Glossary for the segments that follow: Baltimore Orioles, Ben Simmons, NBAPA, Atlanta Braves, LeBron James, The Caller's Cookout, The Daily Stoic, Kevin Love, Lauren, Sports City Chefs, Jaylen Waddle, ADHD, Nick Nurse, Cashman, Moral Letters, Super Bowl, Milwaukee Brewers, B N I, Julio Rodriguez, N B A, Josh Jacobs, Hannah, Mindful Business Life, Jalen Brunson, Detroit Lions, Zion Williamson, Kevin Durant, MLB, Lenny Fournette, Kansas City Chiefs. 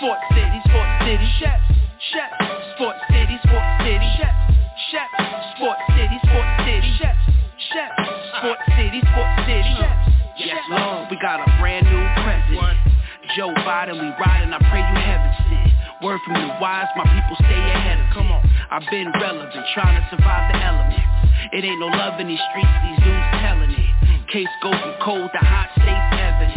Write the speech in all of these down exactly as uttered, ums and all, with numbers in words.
Sports City, Sports City, Chefs, Chefs, Sports City, Sports City, Chefs, Chefs, Sports City, Sports City, Chefs, Chefs, Sports City, Sports City, Chefs. Yes, Lord, we got a brand new president. Joe Biden, we riding, I pray you heaven sent. Word from the wise, my people stay ahead of it. Come on, I've been relevant, trying to survive the elements. It ain't no love in these streets, these dudes telling it. Case go from cold to hot, states evidence.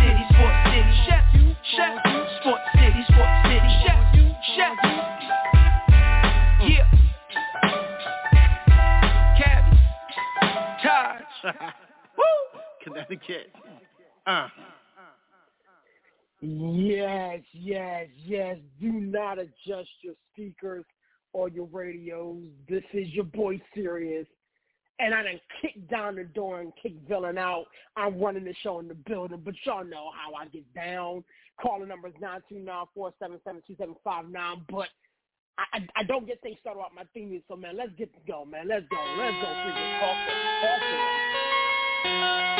City, Sports City, Chefs, Chefs, Sports City, Sports City, Chefs, Chefs. Yeah. Cabby, Taj. Connecticut. Uh. Yes, yes, yes. Do not adjust your speakers or your radios. This is your boy, Serious. And I done kicked down the door and kicked Villain out. I'm running the show in the building, but y'all know how I get down. Call the numbers nine two nine, four seven seven, two seven five nine. But I, I, I don't get things started off my theme, so, man, let's get to go, man. Let's go. Let's go. Freaking talk to talk to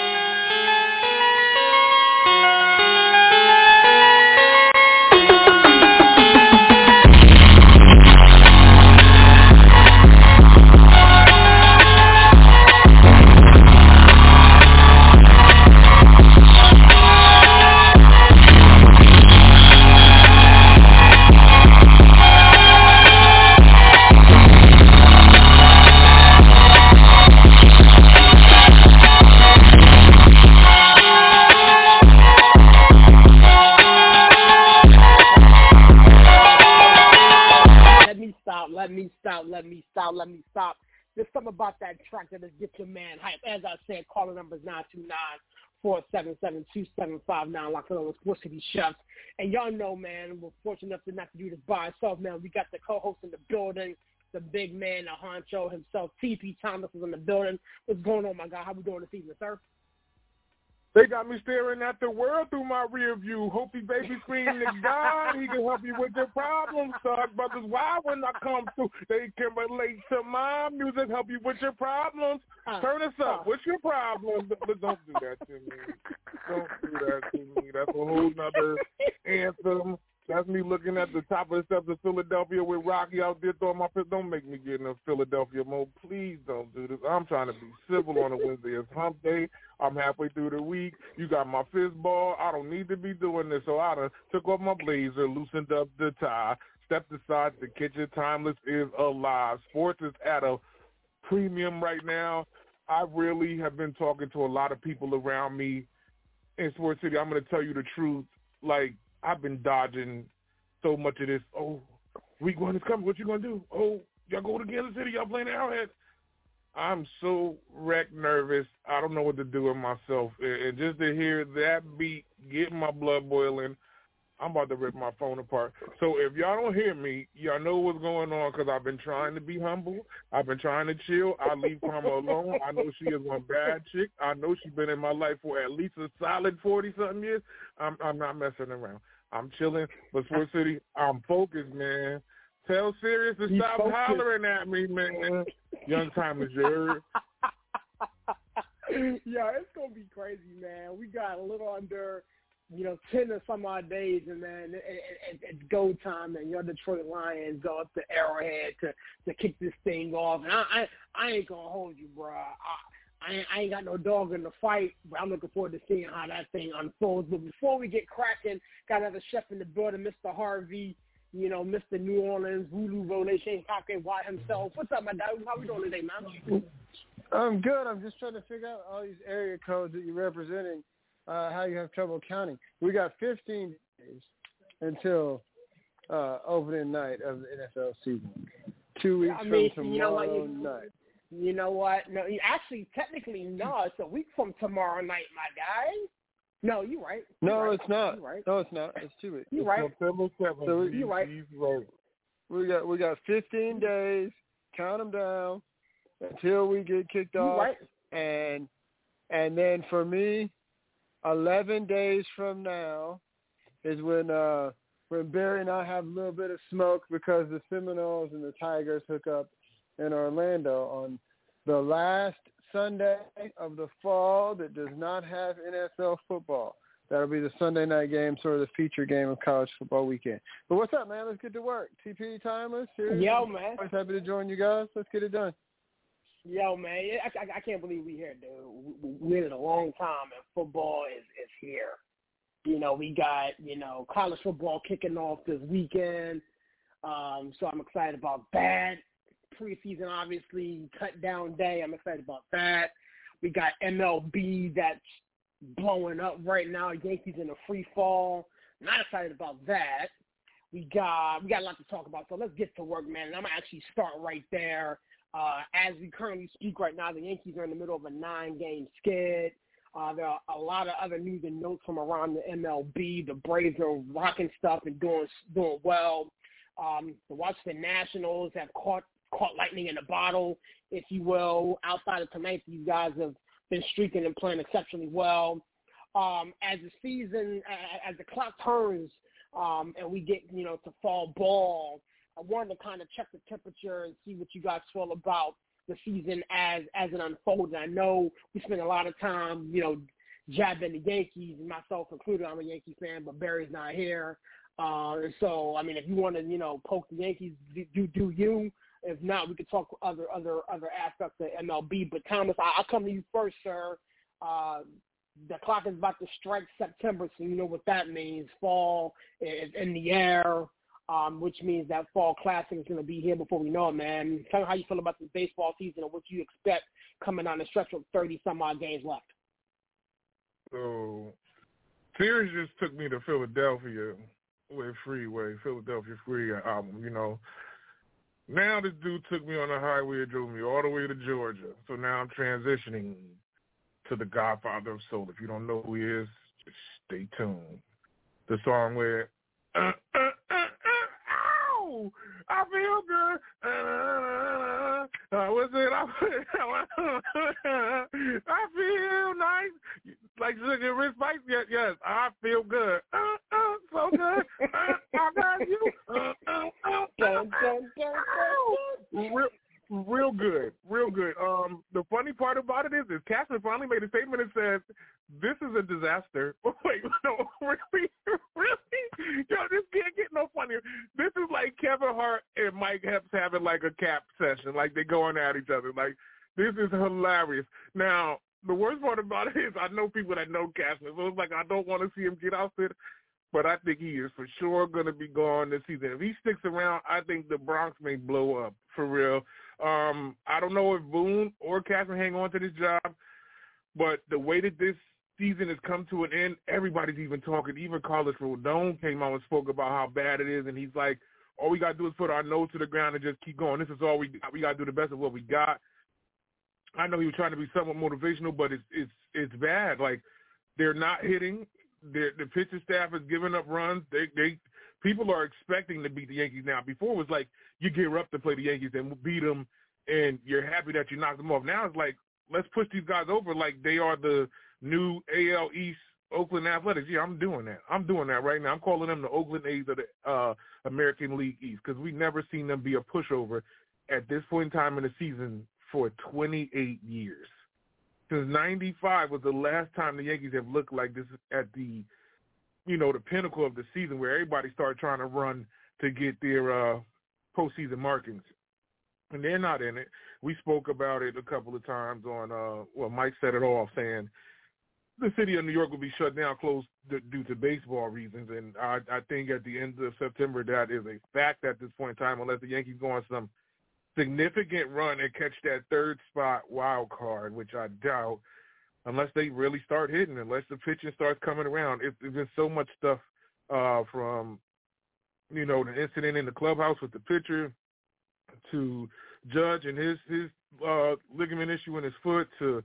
Let me stop, let me stop, let me stop. There's something about that track that just gets your man hype. As I said, call the numbers nine two nine, four seven seven, two seven five nine, locked on with Sports City Chefs. And y'all know, man, we're fortunate enough to not to do this by ourselves, man. We got the co-host in the building, the big man, the honcho himself, T P Tymeless is in the building. What's going on, my guy? How we doing this evening, sir? They got me staring at the world through my rear view. Hope he baby scream to God. He can help you with your problems, son. Brothers, why when I come through, they can relate to my music, help you with your problems. Turn us up. What's your problem? But don't do that to me. Don't do that to me. That's a whole nother anthem. That's me looking at the top of the steps of Philadelphia with Rocky out there throwing my fist. Don't make me get in a Philadelphia mode. Please don't do this. I'm trying to be civil on a Wednesday. It's hump day. I'm halfway through the week. You got my fist ball. I don't need to be doing this. So I done took off my blazer, loosened up the tie, stepped aside the kitchen. Timeless is alive. Sports is at a premium right now. I really have been talking to a lot of people around me in Sports City. I'm going to tell you the truth. Like, I've been dodging so much of this. Oh, week one is coming. What you going to do? Oh, y'all go to Kansas City. Y'all playing Arrowhead. I'm so wrecked nervous. I don't know what to do with myself. And just to hear that beat, get my blood boiling, I'm about to rip my phone apart. So if y'all don't hear me, y'all know what's going on because I've been trying to be humble. I've been trying to chill. I leave Karma alone. I know she is one bad chick. I know she's been in my life for at least a solid forty-something years. I'm, I'm not messing around. I'm chilling. But Sports City, I'm focused, man. Tell Sirius to stop hollering at me, man. Young time is yours. Yeah, it's going to be crazy, man. We got a little under... you know, ten or some odd days, and man, it, it, it, it's go time, and your Detroit Lions go up to Arrowhead to, to kick this thing off. And I I, I ain't gonna hold you, bro. I, I, ain't, I ain't got no dog in the fight, but I'm looking forward to seeing how that thing unfolds. But before we get cracking, got another chef in the building, Mister Harvey, you know, Mister New Orleans, Voodoo Rolay, Shane Cockett, Y himself. What's up, my dog? How we doing today, man? I'm good. I'm just trying to figure out all these area codes that you're representing. uh, how you have trouble counting. We got fifteen days until uh, opening night of the N F L season. Two weeks I mean, from tomorrow you know you, night. You know what? No, actually, technically, no. It's a week from tomorrow night, my guy. No, you're right. You're no, right. it's not. Right. No, it's not. It's two weeks. You're right. November seventh. So you're right. right. We got we got fifteen days. Count them down until we get kicked you're off. Right. And and then for me, eleven days from now is when uh, when Barry and I have a little bit of smoke because the Seminoles and the Tigers hook up in Orlando on the last Sunday of the fall that does not have N F L football. That'll be the Sunday night game, sort of the feature game of college football weekend. But what's up, man? Let's get to work. T P Tymeless, Serious. Yo, man. Always happy to join you guys. Let's get it done. Yo, man. I, I, I can't believe we here, dude. We had it a long time, and football is, is here. You know, we got, you know, college football kicking off this weekend. Um, so I'm excited about that. Preseason, obviously, cut down day. I'm excited about that. We got M L B that's blowing up right now. Yankees in a free fall. Not excited about that. We got we got a lot to talk about. So let's get to work, man. And I'm gonna actually start right there. Uh, as we currently speak right now, the Yankees are in the middle of a nine-game skid. Uh, there are a lot of other news and notes from around the M L B. The Braves are rocking stuff and doing doing well. Um, the Washington Nationals have caught. Caught lightning in a bottle, if you will. Outside of tonight, these guys have been streaking and playing exceptionally well. Um, as the season, as the clock turns, um, and we get you know to fall ball, I wanted to kind of check the temperature and see what you guys feel about the season as as it unfolds. I know we spend a lot of time, you know, jabbing the Yankees, myself included. I'm a Yankee fan, but Barry's not here, uh, so I mean, if you want to, you know, poke the Yankees, do do you. If not, we could talk other other other aspects of M L B. But Thomas, I, I'll come to you first, sir. Uh, the clock is about to strike September, so you know what that means. Fall is in the air, um, which means that fall classic is going to be here before we know it, man. Tell me how you feel about the baseball season and what you expect coming on the stretch of thirty-some-odd games left. So, Serious just took me to Philadelphia with Freeway, Philadelphia Free album, you know. Now this dude took me on the highway and drove me all the way to Georgia. So now I'm transitioning to the Godfather of Soul. If you don't know who he is, just stay tuned. The song where, uh, uh, uh, uh, ow, I feel good. Uh, uh, what's it? I feel nice. Like sugar rich spice? Yes, yes, I feel good. Uh, uh, so good. Uh, I got you. Uh, uh, uh, dun, dun, dun, dun, dun. Real, real good, real good. Um, the funny part about it is, is Cashman finally made a statement and says, "This is a disaster." Wait, no, really, really, yo, this can't get no funnier. This is like Kevin Hart and Mike Epps having like a cap session, like they going at each other. Like this is hilarious. Now, the worst part about it is, I know people that know Cashman, so it's like I don't want to see him get ousted. But I think he is for sure going to be gone this season. If he sticks around, I think the Bronx may blow up, for real. Um, I don't know if Boone or Cashman hang on to this job, but the way that this season has come to an end, everybody's even talking. Even Carlos Rodon came out and spoke about how bad it is, and he's like, all we got to do is put our nose to the ground and just keep going. This is all we got. We got to do the best of what we got. I know he was trying to be somewhat motivational, but it's it's, it's bad. Like, they're not hitting. The, the pitching staff is giving up runs. They, they, people are expecting to beat the Yankees now. Before it was like you gear up to play the Yankees and beat them, and you're happy that you knocked them off. Now it's like let's push these guys over like they are the new A L East Oakland Athletics. Yeah, I'm doing that. I'm doing that right now. I'm calling them the Oakland A's of the uh, American League East because we've never seen them be a pushover at this point in time in the season for twenty-eight years. Since ninety-five was the last time the Yankees have looked like this at the, you know, the pinnacle of the season where everybody started trying to run to get their uh, postseason markings. And they're not in it. We spoke about it a couple of times on, uh, well, Mike said it all, saying the city of New York will be shut down, closed due to baseball reasons. And I, I think at the end of September, that is a fact at this point in time, unless the Yankees go on some significant run and catch that third spot wild card, which I doubt. unless they really start hitting, unless the pitching starts coming around. It, it's been so much stuff uh, from, you know, the incident in the clubhouse with the pitcher to Judge and his, his uh, ligament issue in his foot to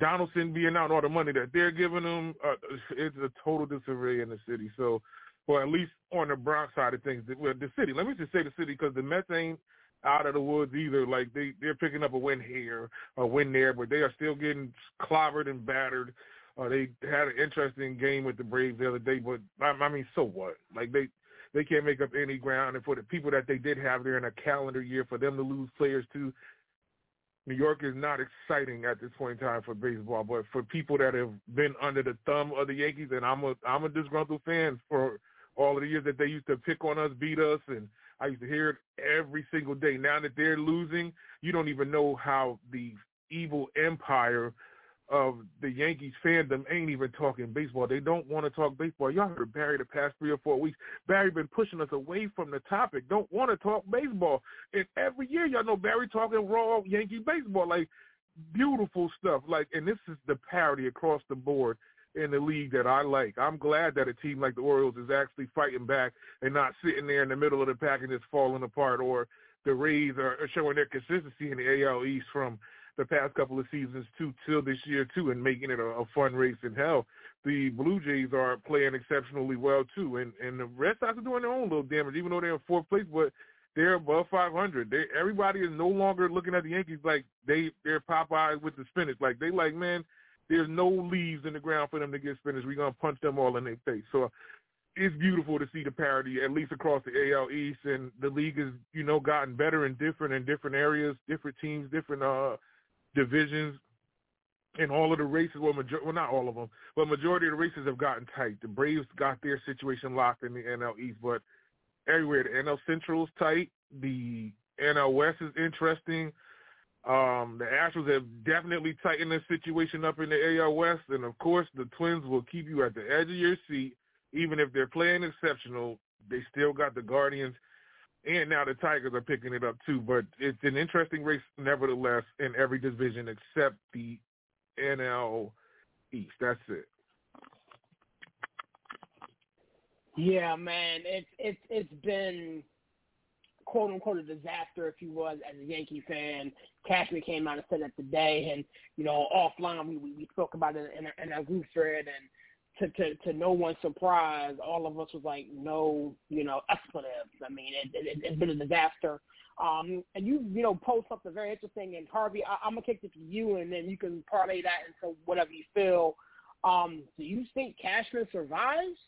Donaldson being out all the money that they're giving him. Uh, it's a total disarray in the city. So, or at least on the Bronx side of things, well, the city. Let me just say the city, because the Mets ain't out of the woods either. Like, they, they're picking up a win here, a win there, but they are still getting clobbered and battered. Uh, they had an interesting game with the Braves the other day, but, I, I mean, so what? Like, they, they can't make up any ground. And for the people that they did have there in a calendar year, for them to lose players to, New York is not exciting at this point in time for baseball. But for people that have been under the thumb of the Yankees, and I'm a, I'm a disgruntled fan for all of the years that they used to pick on us, beat us, and I used to hear it every single day. Now that they're losing, you don't even know how the evil empire of the Yankees fandom ain't even talking baseball. They don't want to talk baseball. Y'all heard Barry the past three or four weeks. Barry been pushing us away from the topic. Don't want to talk baseball. And every year, y'all know Barry talking raw Yankee baseball, like beautiful stuff. Like, and this is the parody across the board in the league that I like. I'm glad that a team like the Orioles is actually fighting back and not sitting there in the middle of the pack and just falling apart, or the Rays are showing their consistency in the A L East from the past couple of seasons too, till this year too, and making it a, a fun race. And hell, the Blue Jays are playing exceptionally well too, and and the Red Sox are doing their own little damage, even though they're in fourth place, but they're above five hundred. They, everybody is no longer looking at the Yankees like they they're Popeye with the spinach. Like, they like, man, there's no leaves in the ground for them to get spinach. We're gonna punch them all in their face. So it's beautiful to see the parity, at least across the A L East, and the league has, you know, gotten better and different in different areas, different teams, different uh. divisions, and all of the races, well, major- well, not all of them, but majority of the races have gotten tight. The Braves got their situation locked in the N L East, but everywhere. The N L Central's tight. The N L West is interesting. Um, the Astros have definitely tightened their situation up in the A L West, and, of course, the Twins will keep you at the edge of your seat. Even if they're playing exceptional, they still got the Guardians. And now the Tigers are picking it up, too. But it's an interesting race, nevertheless, in every division except the N L East. That's it. Yeah, man. It's it's it's been, quote-unquote, a disaster, if you was, as a Yankee fan. Cashman came out and said that today. And, you know, offline, we, we spoke about it in our, in our group thread. And To, to to no one's surprise, all of us was like, no, you know, expletives. I mean, it, it, it's been a disaster. Um, and you, you know, post something very interesting. And, Harvey, I, I'm going to kick it to you, and then you can parlay that into whatever you feel. Um, do you think Cashman survives?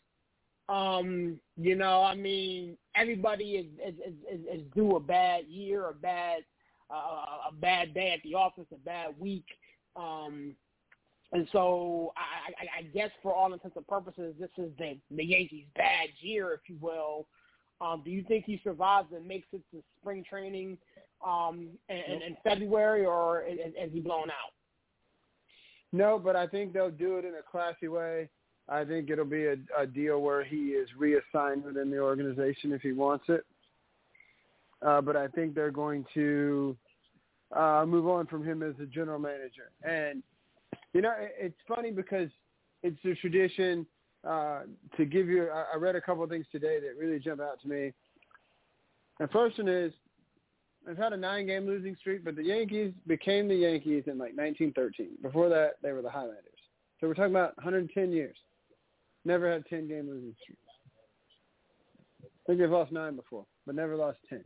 Um, you know, I mean, everybody is, is, is, is, is due a bad year, a bad, uh, a bad day at the office, a bad week. Um And so I, I, I guess for all intents and purposes, this is the, the Yankees' bad year, if you will. Um, do you think he survives and makes it to spring training um, in, nope. in February, or is, is he blown out? No, but I think they'll do it in a classy way. I think it'll be a, a deal where he is reassigned within the organization if he wants it. Uh, but I think they're going to uh, move on from him as the general manager. And you know, it's funny because it's a tradition uh, to give you – I read a couple of things today that really jump out to me. The first one is they've had a nine-game losing streak, but the Yankees became the Yankees in, like, nineteen thirteen. Before that, they were the Highlanders. So we're talking about one hundred ten years. Never had a ten-game losing streak. I think they've lost nine before, but never lost ten.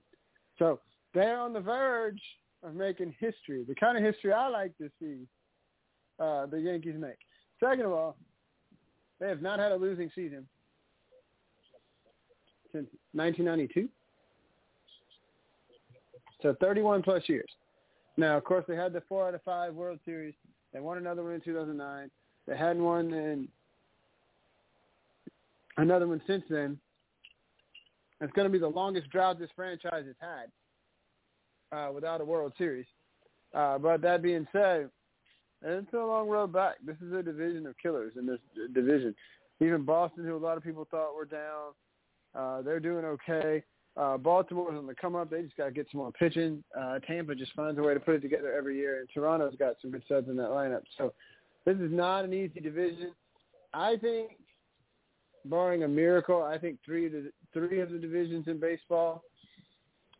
So they're on the verge of making history, the kind of history I like to see. Uh, the Yankees make. Second of all, they have not had a losing season since nineteen ninety-two. So thirty-one plus years. Now, of course, they had the four out of five World Series. They won another one in two thousand nine. They hadn't won in another one since then. It's going to be the longest drought this franchise has had uh, without a World Series. Uh, but that being said, it's a long road back. This is a division of killers in this division. Even Boston, who a lot of people thought were down, uh, they're doing okay. Uh, Baltimore's on the come up. They just got to get some more pitching. Uh, Tampa just finds a way to put it together every year, and Toronto's got some good subs in that lineup. So This is not an easy division. I think, barring a miracle, I think three of the, three of the divisions in baseball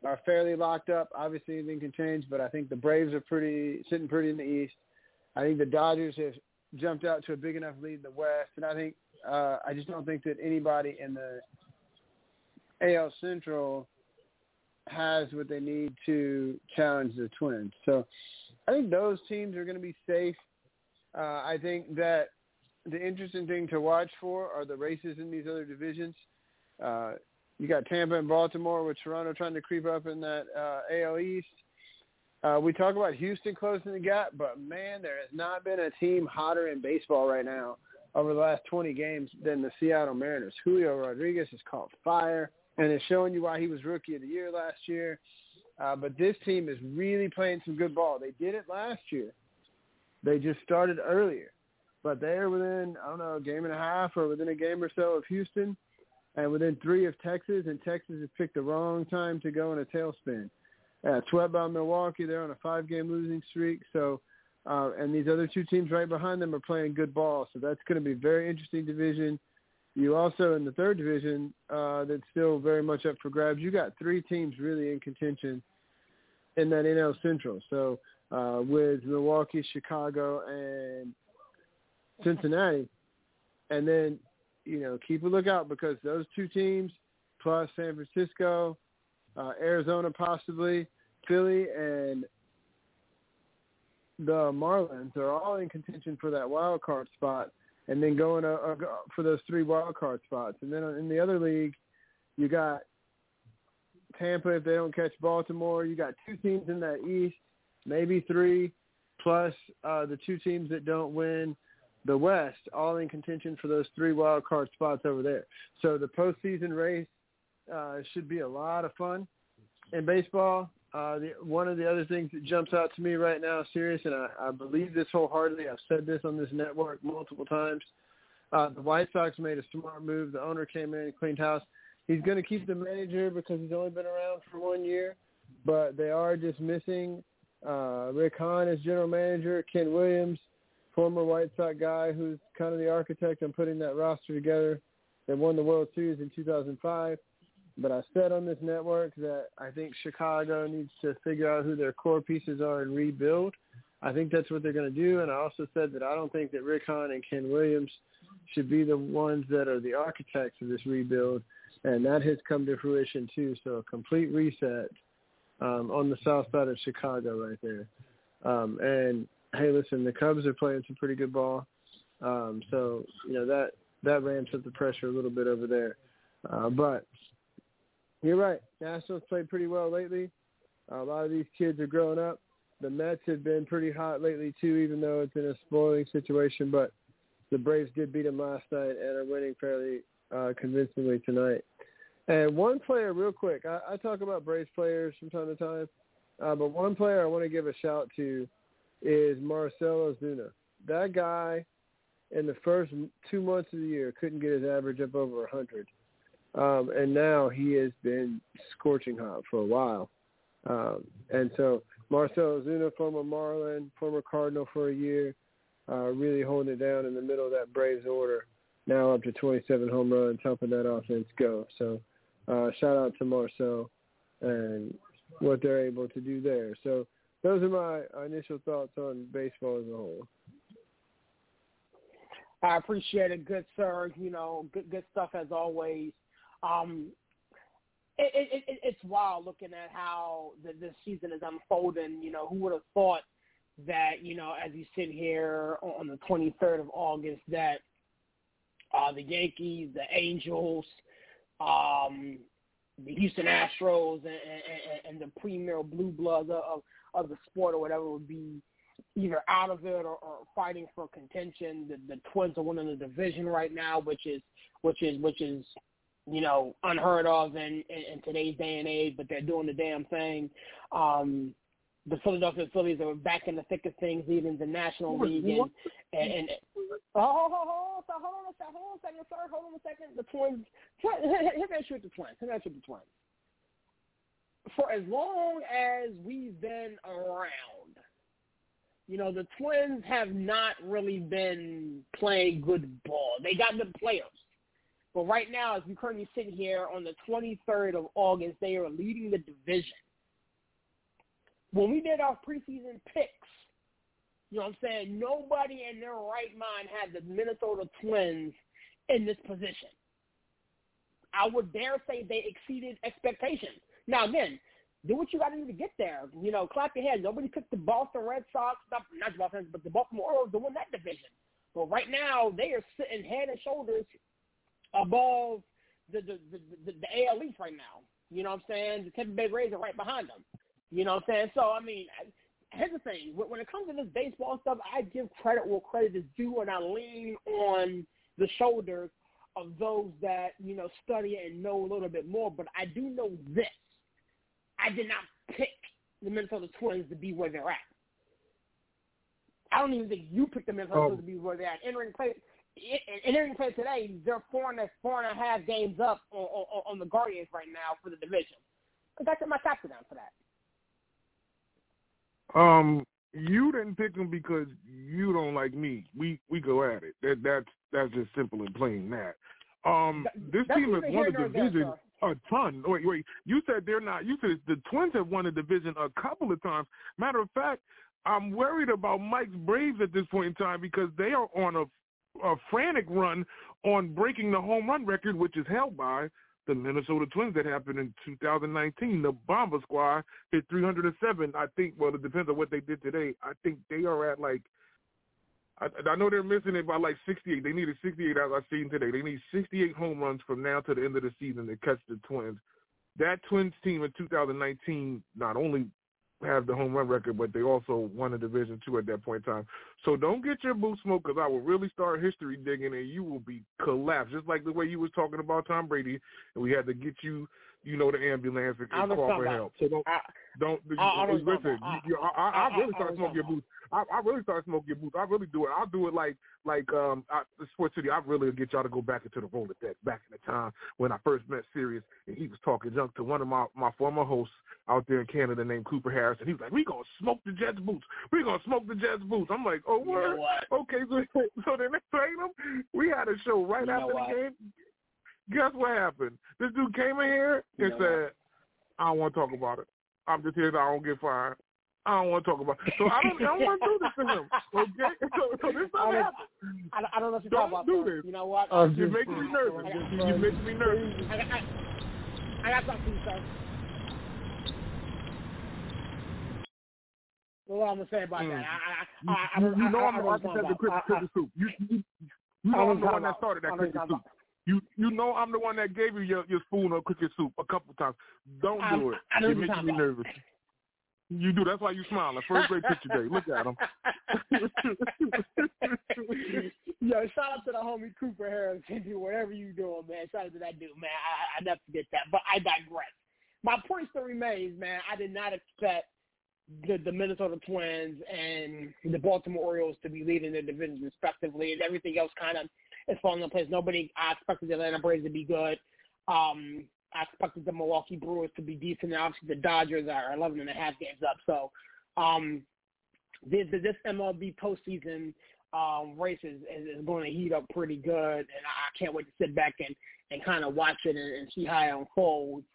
are fairly locked up. Obviously, anything can change, but I think the Braves are pretty sitting pretty in the East. I think the Dodgers have jumped out to a big enough lead in the West, and I think uh, I just don't think that anybody in the A L Central has what they need to challenge the Twins. So I think those teams are going to be safe. Uh, I think that the interesting thing to watch for are the races in these other divisions. Uh, you got Tampa and Baltimore with Toronto trying to creep up in that uh, A L East. Uh, we talk about Houston closing the gap, but, man, there has not been a team hotter in baseball right now over the last twenty games than the Seattle Mariners. Julio Rodriguez has caught fire and is showing you why he was Rookie of the Year last year. Uh, but this team is really playing some good ball. They did it last year. They just started earlier. But they're within, I don't know, a game and a half or within a game or so of Houston and within three of Texas, and Texas has picked the wrong time to go in a tailspin. Uh, swept by Milwaukee. They're on a five-game losing streak. So, uh, and these other two teams right behind them are playing good ball. So that's going to be a very interesting division. You also, in the third division, uh, that's still very much up for grabs. You got three teams really in contention in that N L Central. So uh, with Milwaukee, Chicago, and Cincinnati. And then, you know, keep a lookout because those two teams plus San Francisco, Uh, Arizona possibly, Philly, and the Marlins are all in contention for that wild card spot, and then going uh, uh, for those three wild card spots. And then in the other league, you got Tampa if they don't catch Baltimore. You got two teams in that East, maybe three, plus uh, the two teams that don't win the West, all in contention for those three wild card spots over there. So the postseason race, Uh, it should be a lot of fun in baseball. Uh, the, one of the other things that jumps out to me right now, Serious, and I, I believe this wholeheartedly. I've said this on this network multiple times. Uh, the White Sox made a smart move. The owner came in and cleaned house. He's going to keep the manager because he's only been around for one year, but they are just missing uh, Rick Hahn as general manager, Ken Williams, former White Sox guy who's kind of the architect on putting that roster together that won the World Series in two thousand five. But I said on this network that I think Chicago needs to figure out who their core pieces are and rebuild. I think that's what they're going to do. And I also said that I don't think that Rick Hahn and Ken Williams should be the ones that are the architects of this rebuild. And that has come to fruition too. So a complete reset um, on the south side of Chicago right there. Um, and, hey, listen, the Cubs are playing some pretty good ball. Um, so, you know, that, that ramps up the pressure a little bit over there. Uh, but – you're right. Nationals played pretty well lately. A lot of these kids are growing up. The Mets have been pretty hot lately, too, even though it's in a spoiling situation. But the Braves did beat them last night and are winning fairly uh, convincingly tonight. And one player, real quick, I, I talk about Braves players from time to time, uh, but one player I want to give a shout to is Marcell Ozuna. That guy in the first two months of the year couldn't get his average up over one hundred. Um, and now he has been scorching hot for a while. Um, and so Marcell Ozuna, former Marlin, former Cardinal for a year, uh, really holding it down in the middle of that Braves order, now up to twenty-seven home runs, helping that offense go. So uh, shout out to Marcell and what they're able to do there. So those are my initial thoughts on baseball as a whole. I appreciate it, good sir. You know, good, good stuff as always. Um, it, it, it, it's wild looking at how the, this season is unfolding. You know, who would have thought that, you know, as you sit here on the twenty-third of August, that uh, the Yankees, the Angels, um, the Houston Astros, and, and, and the premier blue bloods of, of the sport or whatever would be either out of it or, or fighting for contention. The, the Twins are winning the division right now, which is, which is, which is, you know, unheard of in, in, in today's day and age, but they're doing the damn thing. Um, the Philadelphia Phillies are back in the thick of things, leading the National League. And, and, and oh, hold on, hold on, hold on a second, sir. Hold on a second. The Twins, hit that shit with the Twins. Hit that shit with the Twins. For as long as we've been around, you know, the Twins have not really been playing good ball. They got the playoffs. But right now, as we currently sit here on the twenty-third of August, they are leading the division. When we did our preseason picks, you know what I'm saying, nobody in their right mind had the Minnesota Twins in this position. I would dare say they exceeded expectations. Now, again, do what you got to do to get there. You know, clap your hands. Nobody picked the Boston Red Sox, not, not the Boston, but the Baltimore Orioles to win that division. But right now, they are sitting head and shoulders above the the, the, the, the A L East right now. You know what I'm saying? The Tampa Bay Rays are right behind them. You know what I'm saying? So, I mean, here's the thing. When it comes to this baseball stuff, I give credit where credit is due, and I lean on the shoulders of those that, you know, study and know a little bit more. But I do know this. I did not pick the Minnesota Twins to be where they're at. I don't even think you picked the Minnesota oh. Twins to be where they're at. Entering play, entering play today, they're four and a, four and a half games up on, on, on the Guardians right now for the division. But that's my top down for that. Um, you didn't pick them because you don't like me. We we go at it. That that's that's just simple and plain that. Um, this that's team has won the division that, a ton. Wait, wait. You said they're not. You said the Twins have won the division a couple of times. Matter of fact, I'm worried about Mike's Braves at this point in time because they are on a, a frantic run on breaking the home run record, which is held by the Minnesota Twins that happened in two thousand nineteen. The Bomber Squad hit three hundred seven. I think, well, it depends on what they did today. I think they are at like, I, I know they're missing it by like sixty-eight. They needed sixty-eight, as I've seen today. They need sixty-eight home runs from now to the end of the season to catch the Twins. That Twins team in two thousand nineteen not only have the home run record, but they also won a Division Two at that point in time. So don't get your boot smoked, because I will really start history digging and you will be collapsed. Just like the way you was talking about Tom Brady, and we had to get you, you know, the ambulance and call for help. So don't, I, don't, I, don't I, listen, I, you, I, I, I really I, start I, smoking I, your boots. I, I really start smoking your boots. I really do it. I'll do it like, like um, I, Sports City, I really get y'all to go back into the Rolodex back in the time when I first met Serious, and he was talking junk to one of my, my former hosts out there in Canada named Cooper Harris, and he was like, we going to smoke the Jets' boots. We going to smoke the Jets' boots. I'm like, oh, word? You know what? Okay, so, so then they played him. We had a show right you after the what? game. Guess what happened? This dude came in here and said, what? I don't want to talk about it. I'm just here so I don't get fired. I don't want to talk about it. So I don't, I don't want to do this to him. Okay? So, so this not happening. I, I don't know what you're talking about. Don't do this. You know what? Uh, You're making me nervous. You're making me nervous. I got, I, I got something to say. Well, I'm going to say about mm. that. I, I, I, I, you, you I, know I, I'm the architect of Cricket Soup. You, you, you know I'm the one that started that Cricket Soup. You you know I'm the one that gave you your, your spoon of cricket soup a couple times. Don't I'm, do it. I, I You're making me nervous. You do. That's why you smiling. First grade picture day. Look at him. Yo, shout out to the homie Cooper Harris. Whatever you doing, man. Shout out to that dude, man. I, I never forget that. But I digress. My point still remains, man. I did not expect the, the Minnesota Twins and the Baltimore Orioles to be leading their divisions respectively, and everything else kind of it's falling in place. Nobody, I expected the Atlanta Braves to be good. Um, I expected the Milwaukee Brewers to be decent. And obviously, the Dodgers are eleven and a half games up. So, um, this, this M L B postseason um, race is, is going to heat up pretty good, and I can't wait to sit back and, and kind of watch it and, and see how it unfolds.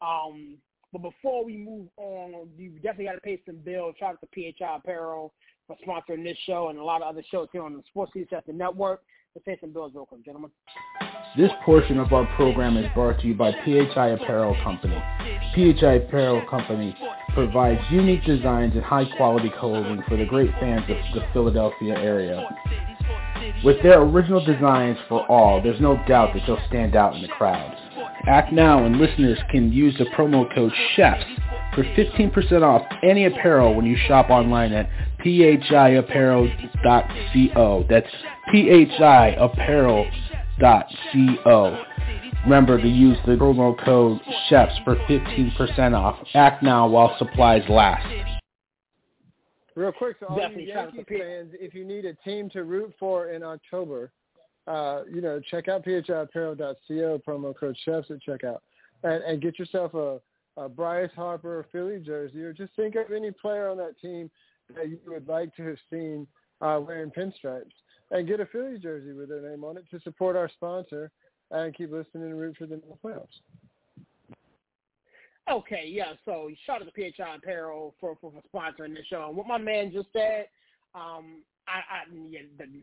Um, but before we move on, you definitely got to pay some bills. Shout out to P H I Apparel for sponsoring this show and a lot of other shows here on the Sports City Chefs Network. Let's pay some bills real quick, gentlemen. This portion of our program is brought to you by P H I Apparel Company. P H I Apparel Company provides unique designs and high-quality clothing for the great fans of the Philadelphia area. With their original designs for all, there's no doubt that you'll stand out in the crowd. Act now, and listeners can use the promo code CHEFS for fifteen percent off any apparel when you shop online at p h i apparel dot co. That's p h i apparel dot co. Remember to use the promo code CHEFS for fifteen percent off. Act now while supplies last. Real quick, so all Definitely you Yankee fans, if you need a team to root for in October, uh, you know, check out p h i apparel dot co, promo code CHEFS at checkout, and, and get yourself a, a Bryce Harper Philly jersey, or just think of any player on that team that you would like to have seen uh, wearing pinstripes, and get a Phillies jersey with their name on it to support our sponsor and keep listening and root for them in the playoffs. Okay, yeah, so shout out to P H I Apparel for, for sponsoring this show. And what my man just said, um, I, I yeah,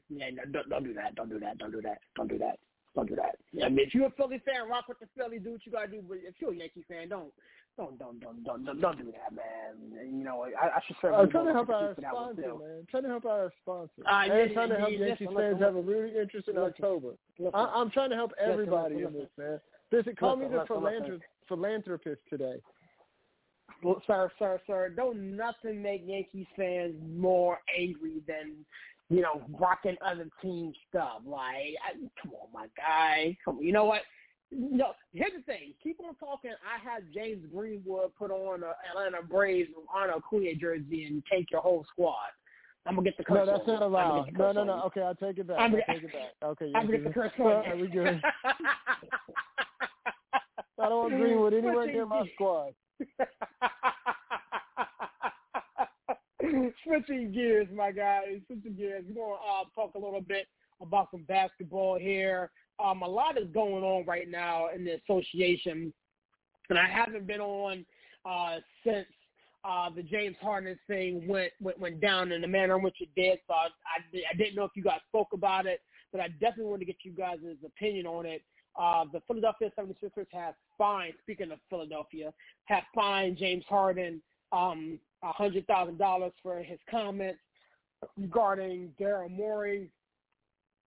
yeah don't, don't do that, don't do that, don't do that, don't do that. Don't do that. Yeah, I mean, if you're a Philly fan, rock with the Philly, do what you gotta do. But if you're a Yankee fan, don't, don't, don't, don't, don't, don't, don't do that, man. You know, I, I should certainly. I'm trying to help our sponsor, man. I'm trying to help our sponsor. I'm trying to help Yankee fans have a rooting interest in October. I'm trying to help everybody in this, man. Listen, call me the philanthropist philanthropist today. Well, sir, sir, sir, don't nothing make Yankees fans more angry than, you know, rocking other team stuff. Like, I, come on, my guy. Come on. You know what? No, here's the thing. Keep on talking. I had James Greenwood put on an Atlanta Braves on a Acuña jersey and take your whole squad. I'm going to get the curse. No, that's not allowed. No, no, no. Okay, I'll take it back. I'm going to take it back. Okay, I'm going to get the curse on. All right, we good. I don't want Greenwood anywhere near my squad. Switching gears, my guys. Switching gears. We're going to uh, talk a little bit about some basketball here. Um, a lot is going on right now in the association, and I haven't been on uh, since uh, the James Harden thing went, went went down in the manner in which it did. So I, I, I didn't know if you guys spoke about it, but I definitely wanted to get you guys' opinion on it. Uh, the Philadelphia seventy-sixers have fined, speaking of Philadelphia, have fined James Harden um, one hundred thousand dollars for his comments regarding Daryl Morey.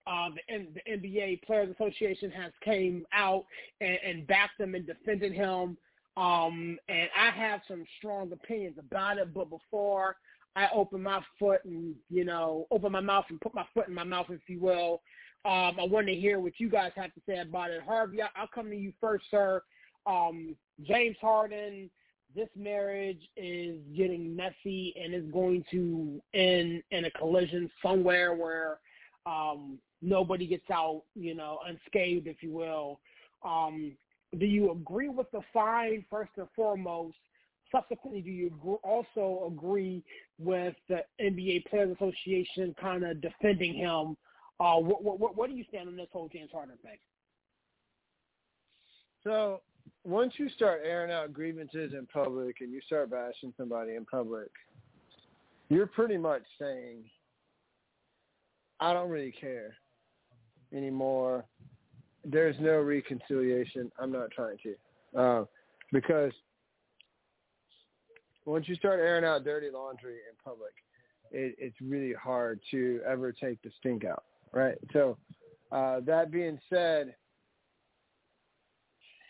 Uh, the, N- the N B A Players Association has came out and, and backed him and defended him. Um, and I have some strong opinions about it, but before I open my foot and, you know, open my mouth and put my foot in my mouth, if you will, um, I want to hear what you guys have to say about it. Harvey, I- I'll come to you first, sir. Um, James Harden, this marriage is getting messy and is going to end in a collision somewhere where um, nobody gets out, you know, unscathed, if you will. Um, do you agree with the fine, first and foremost? Subsequently, do you also agree with the N B A Players Association kind of defending him? Uh, what, what, what do you stand on this whole James Harden thing? So – once you start airing out grievances in public and you start bashing somebody in public, you're pretty much saying, I don't really care anymore. There's no reconciliation. I'm not trying to. Uh, because once you start airing out dirty laundry in public, it, it's really hard to ever take the stink out, right? So uh, that being said,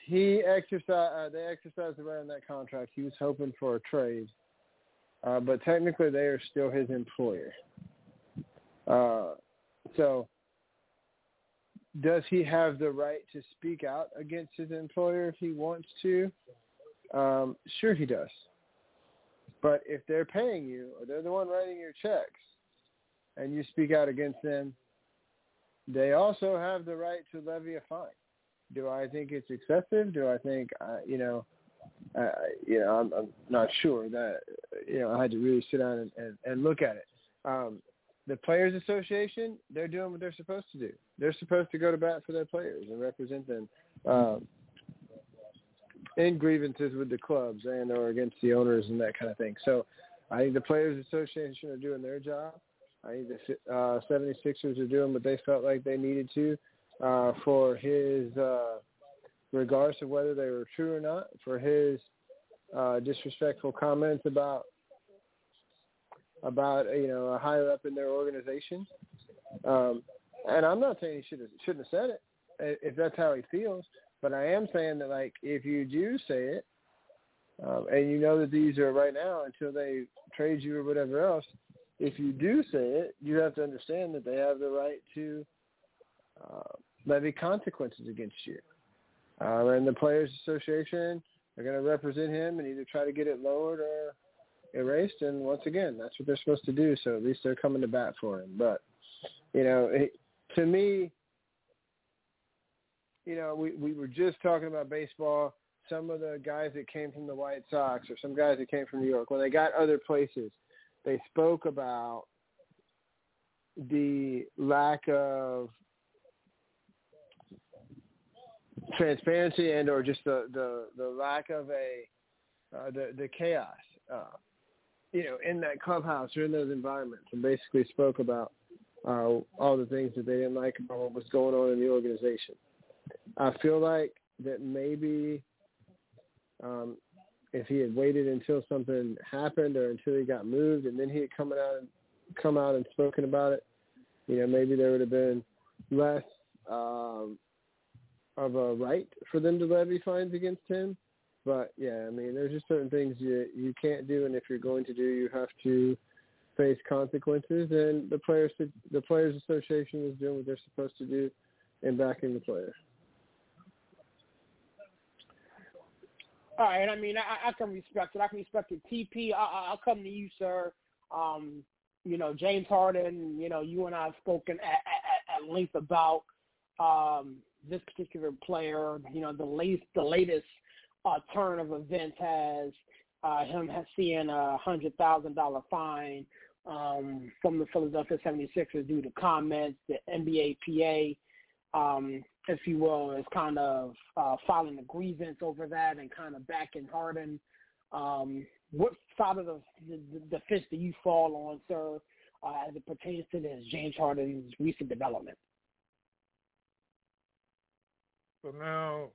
He exercised. Uh, they exercised the right on that contract. He was hoping for a trade, uh, but technically they are still his employer. Uh, so, does he have the right to speak out against his employer if he wants to? Um, sure, he does. But if they're paying you, or they're the one writing your checks, and you speak out against them, they also have the right to levy a fine. Do I think it's excessive? Do I think, uh, you know, uh, you know, I'm, I'm not sure that, you know, I had to really sit down and, and, and look at it. Um, the Players Association, they're doing what they're supposed to do. They're supposed to go to bat for their players and represent them um, in grievances with the clubs and or against the owners and that kind of thing. So I think the Players Association are doing their job. I think the uh, seventy-sixers are doing what they felt like they needed to. Uh, for his, uh, regardless of whether they were true or not, for his uh, disrespectful comments about, about you know, a higher up in their organization. Um, and I'm not saying he should have, shouldn't have said it, if that's how he feels, but I am saying that, like, if you do say it, um, and you know that these are right now until they trade you or whatever else, if you do say it, you have to understand that they have the right to Uh, levy consequences against you. Uh, and the Players Association are going to represent him and either try to get it lowered or erased. And once again, that's what they're supposed to do. So at least they're coming to bat for him. But, you know, it, to me, you know, we, we were just talking about baseball. Some of the guys that came from the White Sox or some guys that came from New York, when they got other places, they spoke about the lack of transparency and or just the, the, the lack of a uh, the, the chaos, uh, you know, in that clubhouse or in those environments, and basically spoke about uh, all the things that they didn't like about what was going on in the organization. I feel like that maybe um, if he had waited until something happened or until he got moved and then he had come out and, come out and spoken about it, you know, maybe there would have been less um, of a right for them to levy fines against him. But, yeah, I mean, there's just certain things you, you can't do, and if you're going to do, you have to face consequences. And the Players, the Players Association is doing what they're supposed to do in backing the players. All right, I mean, I, I can respect it. I can respect it. T P, I, I'll come to you, sir. Um, you know, James Harden, you know, you and I have spoken at, at, at length about um, this particular player. You know, the, late, the latest uh, turn of events has uh, him has seeing a one hundred thousand dollars fine um, from the Philadelphia seventy-sixers due to comments. The N B A P A, Um, if you will, is kind of uh, filing a grievance over that and kind of backing Harden. Um, what side of the, the, the fence do you fall on, sir, uh, as it pertains to this James Harden's recent development? So now,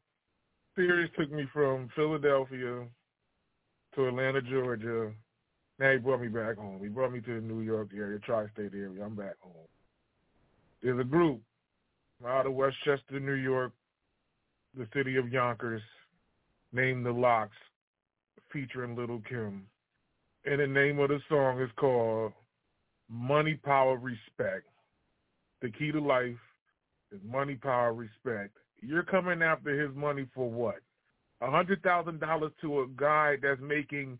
Serious took me from Philadelphia to Atlanta, Georgia. Now he brought me back home. He brought me to the New York area, tri-state area. I'm back home. There's a group out of Westchester, New York, the city of Yonkers, named The Lox, featuring Little Kim. And the name of the song is called Money, Power, Respect. The key to life is money, power, respect. You're coming after his money for what? one hundred thousand dollars to a guy that's making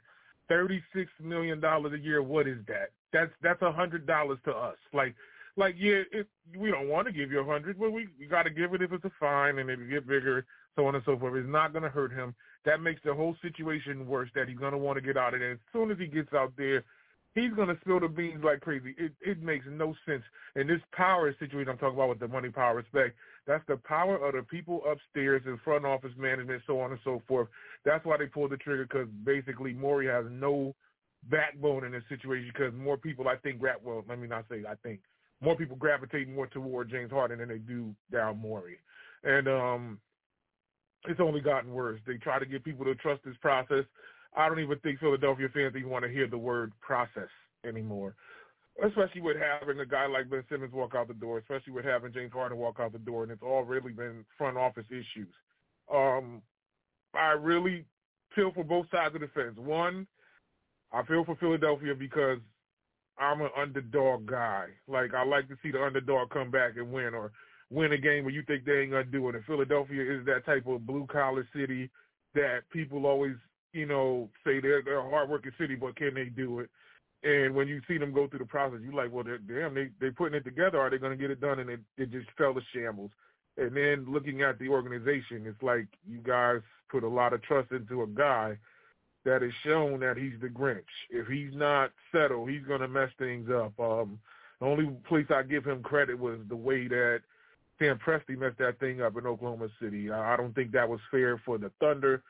thirty-six million dollars a year. What is that? That's that's one hundred dollars to us. Like, Like, yeah, it, we don't want to give you a hundred dollars, but we, we got to give it if it's a fine and if you get bigger, so on and so forth. It's not going to hurt him. That makes the whole situation worse that he's going to want to get out of there. As soon as he gets out there, he's going to spill the beans like crazy. It, it makes no sense. And this power situation I'm talking about with the money, power, respect, that's the power of the people upstairs in front office management, so on and so forth. That's why they pulled the trigger, because basically Morey has no backbone in this situation, because more people, I think, grab, well, let me not say I think. more people gravitate more toward James Harden than they do Daryl Morey. And um, it's only gotten worse. They try to get people to trust this process. I don't even think Philadelphia fans even want to hear the word process anymore, especially with having a guy like Ben Simmons walk out the door, especially with having James Harden walk out the door, and it's all really been front office issues. Um, I really feel for both sides of the fence. One, I feel for Philadelphia because I'm an underdog guy. Like, I like to see the underdog come back and win, or win a game where you think they ain't going to do it. And Philadelphia is that type of blue-collar city that people always, you know, say they're, they're a hard-working city, but can they do it? And when you see them go through the process, you're like, well, damn, they, they're putting it together. Are they going to get it done? And it, it just fell to shambles. And then looking at the organization, it's like you guys put a lot of trust into a guy that has shown that he's the Grinch. If he's not settled, he's going to mess things up. Um, the only place I give him credit was the way that Sam Presti messed that thing up in Oklahoma City. I, I don't think that was fair for the Thunder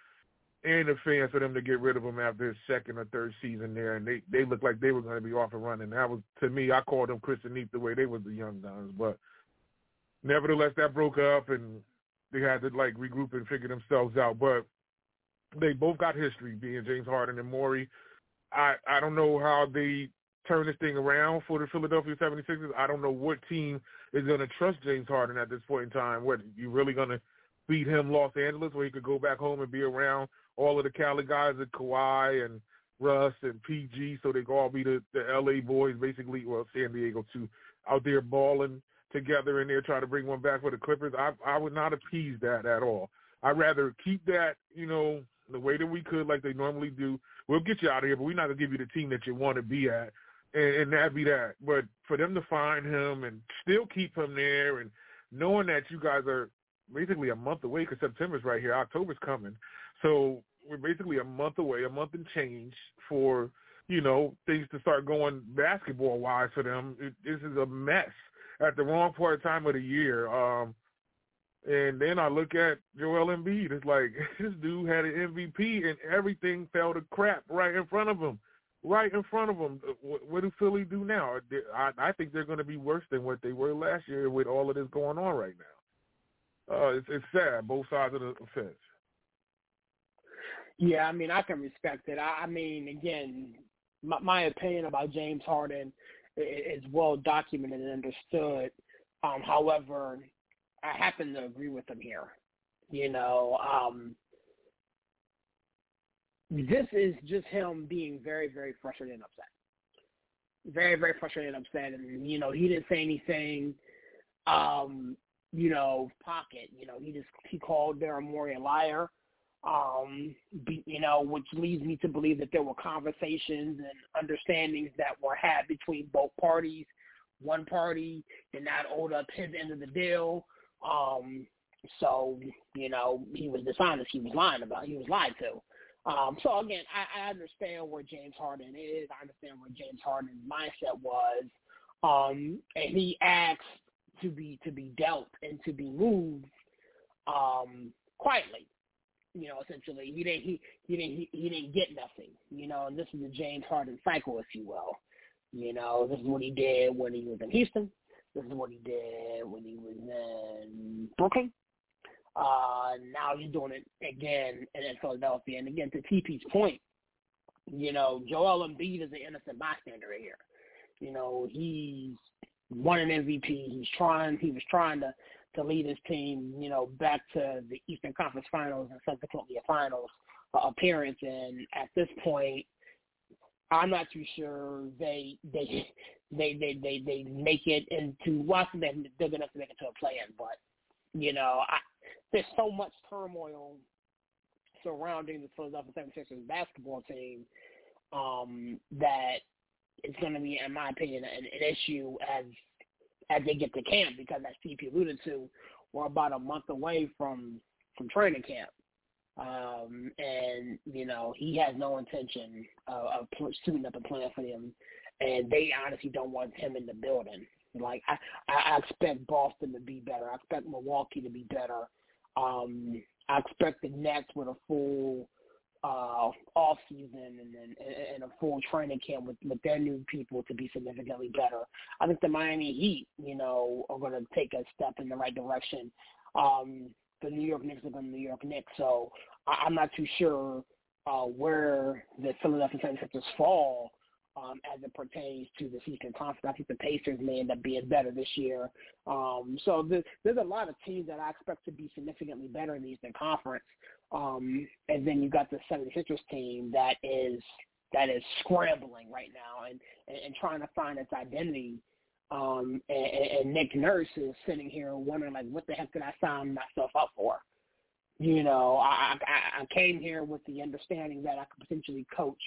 and the fans for them to get rid of him after his second or third season there, and they, they looked like they were going to be off and running. That was, to me, I called them Chris and Neef the way they was the young guns. But nevertheless, that broke up, and they had to, like, regroup and figure themselves out. But they both got history, being James Harden and Morey. I, I don't know how they turn this thing around for the Philadelphia seventy-sixers. I don't know what team is going to trust James Harden at this point in time. What, you really going to beat him Los Angeles where he could go back home and be around all of the Cali guys, and Kawhi and Russ and P G, so they could all be the, the L A boys, basically, well, San Diego too, out there balling together in there trying to bring one back for the Clippers. I, I would not appease that at all. I'd rather keep that, you know, the way that we could, like they normally do. We'll get you out of here, but we're not going to give you the team that you want to be at, and, and that be that. But for them to find him and still keep him there, and knowing that you guys are basically a month away, because September's right here, October's coming. So we're basically a month away, a month and change for you know, things to start going basketball-wise for them. It, this is a mess at the wrong part of time of the year. Um, and then I look at Joel Embiid. It's like this dude had an M V P, and everything fell to crap right in front of him. Right in front of them. What do Philly do now? I, I think they're going to be worse than what they were last year with all of this going on right now. Uh, it's, it's sad, both sides of the fence. Yeah, I mean, I can respect it. I, I mean, again, my, my opinion about James Harden is well documented and understood. Um, however, I happen to agree with him here. You know, um, this is just him being very, very frustrated and upset. Very, very frustrated and upset. And, you know, he didn't say anything, um, you know, pocket. You know, he just he called Daryl Morey a liar, um, be, you know, which leads me to believe that there were conversations and understandings that were had between both parties. One party did not hold up his end of the deal. Um, so, you know, he was dishonest. He was lying about it. He was lied to. Um, so, again, I, I understand where James Harden is. I understand where James Harden's mindset was. Um, and he asked to be to be dealt and to be moved um, quietly, you know, essentially. He didn't, he, he, didn't, he, he didn't get nothing, you know, and this is the James Harden cycle, if you will. You know, this is what he did when he was in Houston. This is what he did when he was in Brooklyn. Uh, now he's doing it again in Philadelphia. And again, to T P's point, you know, Joel Embiid is an innocent bystander right here. You know, he's won an M V P. He's trying. He was trying to, to lead his team, you know, back to the Eastern Conference Finals and subsequently a Finals uh, appearance. And at this point, I'm not too sure they they they they they, they make it into Washington. They're going to have to make it to a play-in, but you know, I. There's so much turmoil surrounding the Philadelphia seventy-sixers basketball team um, that it's going to be, in my opinion, an, an issue as as they get to camp because, as T P alluded to, we're about a month away from, from training camp. Um, and, you know, he has no intention of, of suiting up a plan for them, and they honestly don't want him in the building. Like, I, I expect Boston to be better. I expect Milwaukee to be better. Um, I expect the Nets with a full uh, off season and, and and a full training camp with, with their new people to be significantly better. I think the Miami Heat, you know, are going to take a step in the right direction. Um, the New York Knicks are going to New York Knicks, so I, I'm not too sure uh, where the Philadelphia seventy-sixers fall. Um, as it pertains to the Eastern Conference, I think the Pacers may end up being better this year. Um, so th- there's a lot of teams that I expect to be significantly better in the Eastern Conference. Um, and then you got the seventy-sixers team that is that is scrambling right now and, and, and trying to find its identity. Um, and, and Nick Nurse is sitting here wondering, like, what the heck did I sign myself up for? You know, I, I, I came here with the understanding that I could potentially coach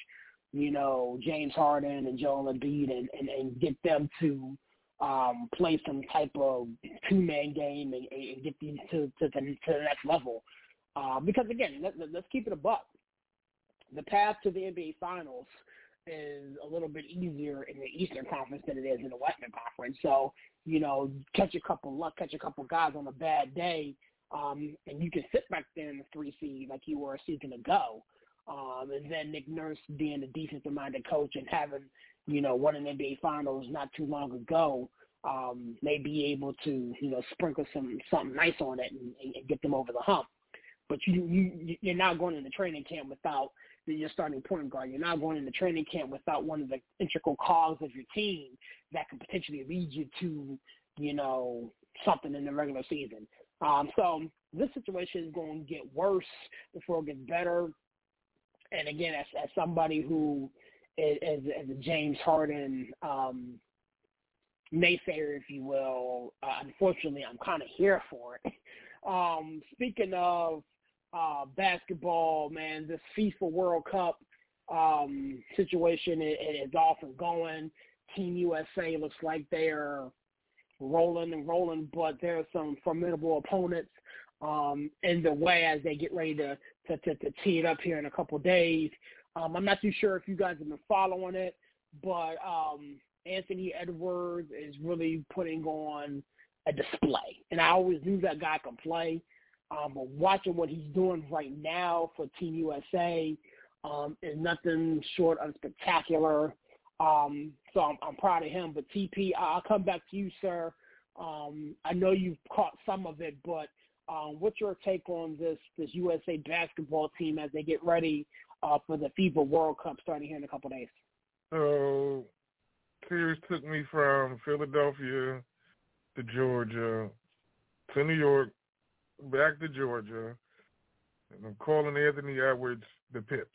you know, James Harden and Joel Embiid and, and, and get them to um, play some type of two-man game and, and get these to, to, the, to the next level. Uh, because, again, let, let's keep it a buck. The path to the N B A Finals is a little bit easier in the Eastern Conference than it is in the Western Conference. So, you know, catch a couple luck, catch a couple guys on a bad day, um, and you can sit back there in the three seed like you were a season ago. Um, and then Nick Nurse being a defensive-minded coach and having, you know, won an N B A Finals not too long ago, um, may be able to, you know, sprinkle some something nice on it and, and get them over the hump. But you, you, you're not going into training camp without your starting point guard. You're not going into training camp without one of the integral cogs of your team that could potentially lead you to, you know, something in the regular season. Um, so this situation is going to get worse before it gets better. And again, as, as somebody who is, is, is a James Harden um, naysayer, if you will, uh, unfortunately, I'm kind of here for it. Um, speaking of uh, basketball, man, this FIFA World Cup um, situation it, it is off and going. Team U S A looks like they're rolling and rolling, but there are some formidable opponents um, in the way as they get ready to To, to, to tee it up here in a couple of days. Um, I'm not too sure if you guys have been following it, but um, Anthony Edwards is really putting on a display. And I always knew that guy could play. Um, but watching what he's doing right now for Team U S A um, is nothing short of spectacular. Um, so I'm, I'm proud of him. But, T P, I'll come back to you, sir. Um, I know you've caught some of it, but um, what's your take on this, this U S A basketball team as they get ready uh, for the FIFA World Cup starting here in a couple days? So, Sears took me from Philadelphia to Georgia to New York, back to Georgia, and I'm calling Anthony Edwards the Pips.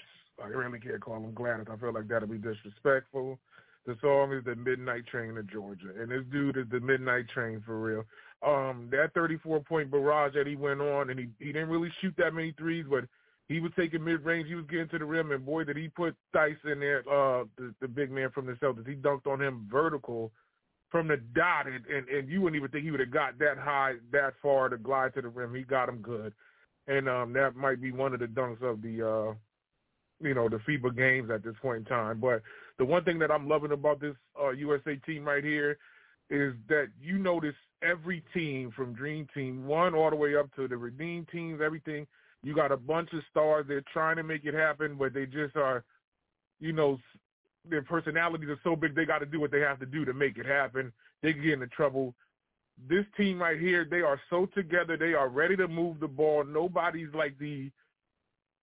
I really can't call him Gladys. I feel like that would be disrespectful. The song is the Midnight Train of Georgia, and this dude is the Midnight Train for real. Um, that thirty-four point barrage that he went on, and he, he didn't really shoot that many threes, but he was taking mid-range. He was getting to the rim, and boy, did he put Dice in there, uh, the, the big man from the Celtics. He dunked on him vertical from the dot, and, and, and you wouldn't even think he would have got that high, that far to glide to the rim. He got him good, and um, that might be one of the dunks of the uh, – you know, the FIBA games at this point in time. But the one thing that I'm loving about this uh, U S A team right here is that you notice every team from Dream Team one all the way up to the Redeem teams, everything. You got a bunch of stars. They're trying to make it happen, but they just are, you know, their personalities are so big they got to do what they have to do to make it happen. They get into trouble. This team right here, they are so together. They are ready to move the ball. Nobody's like the –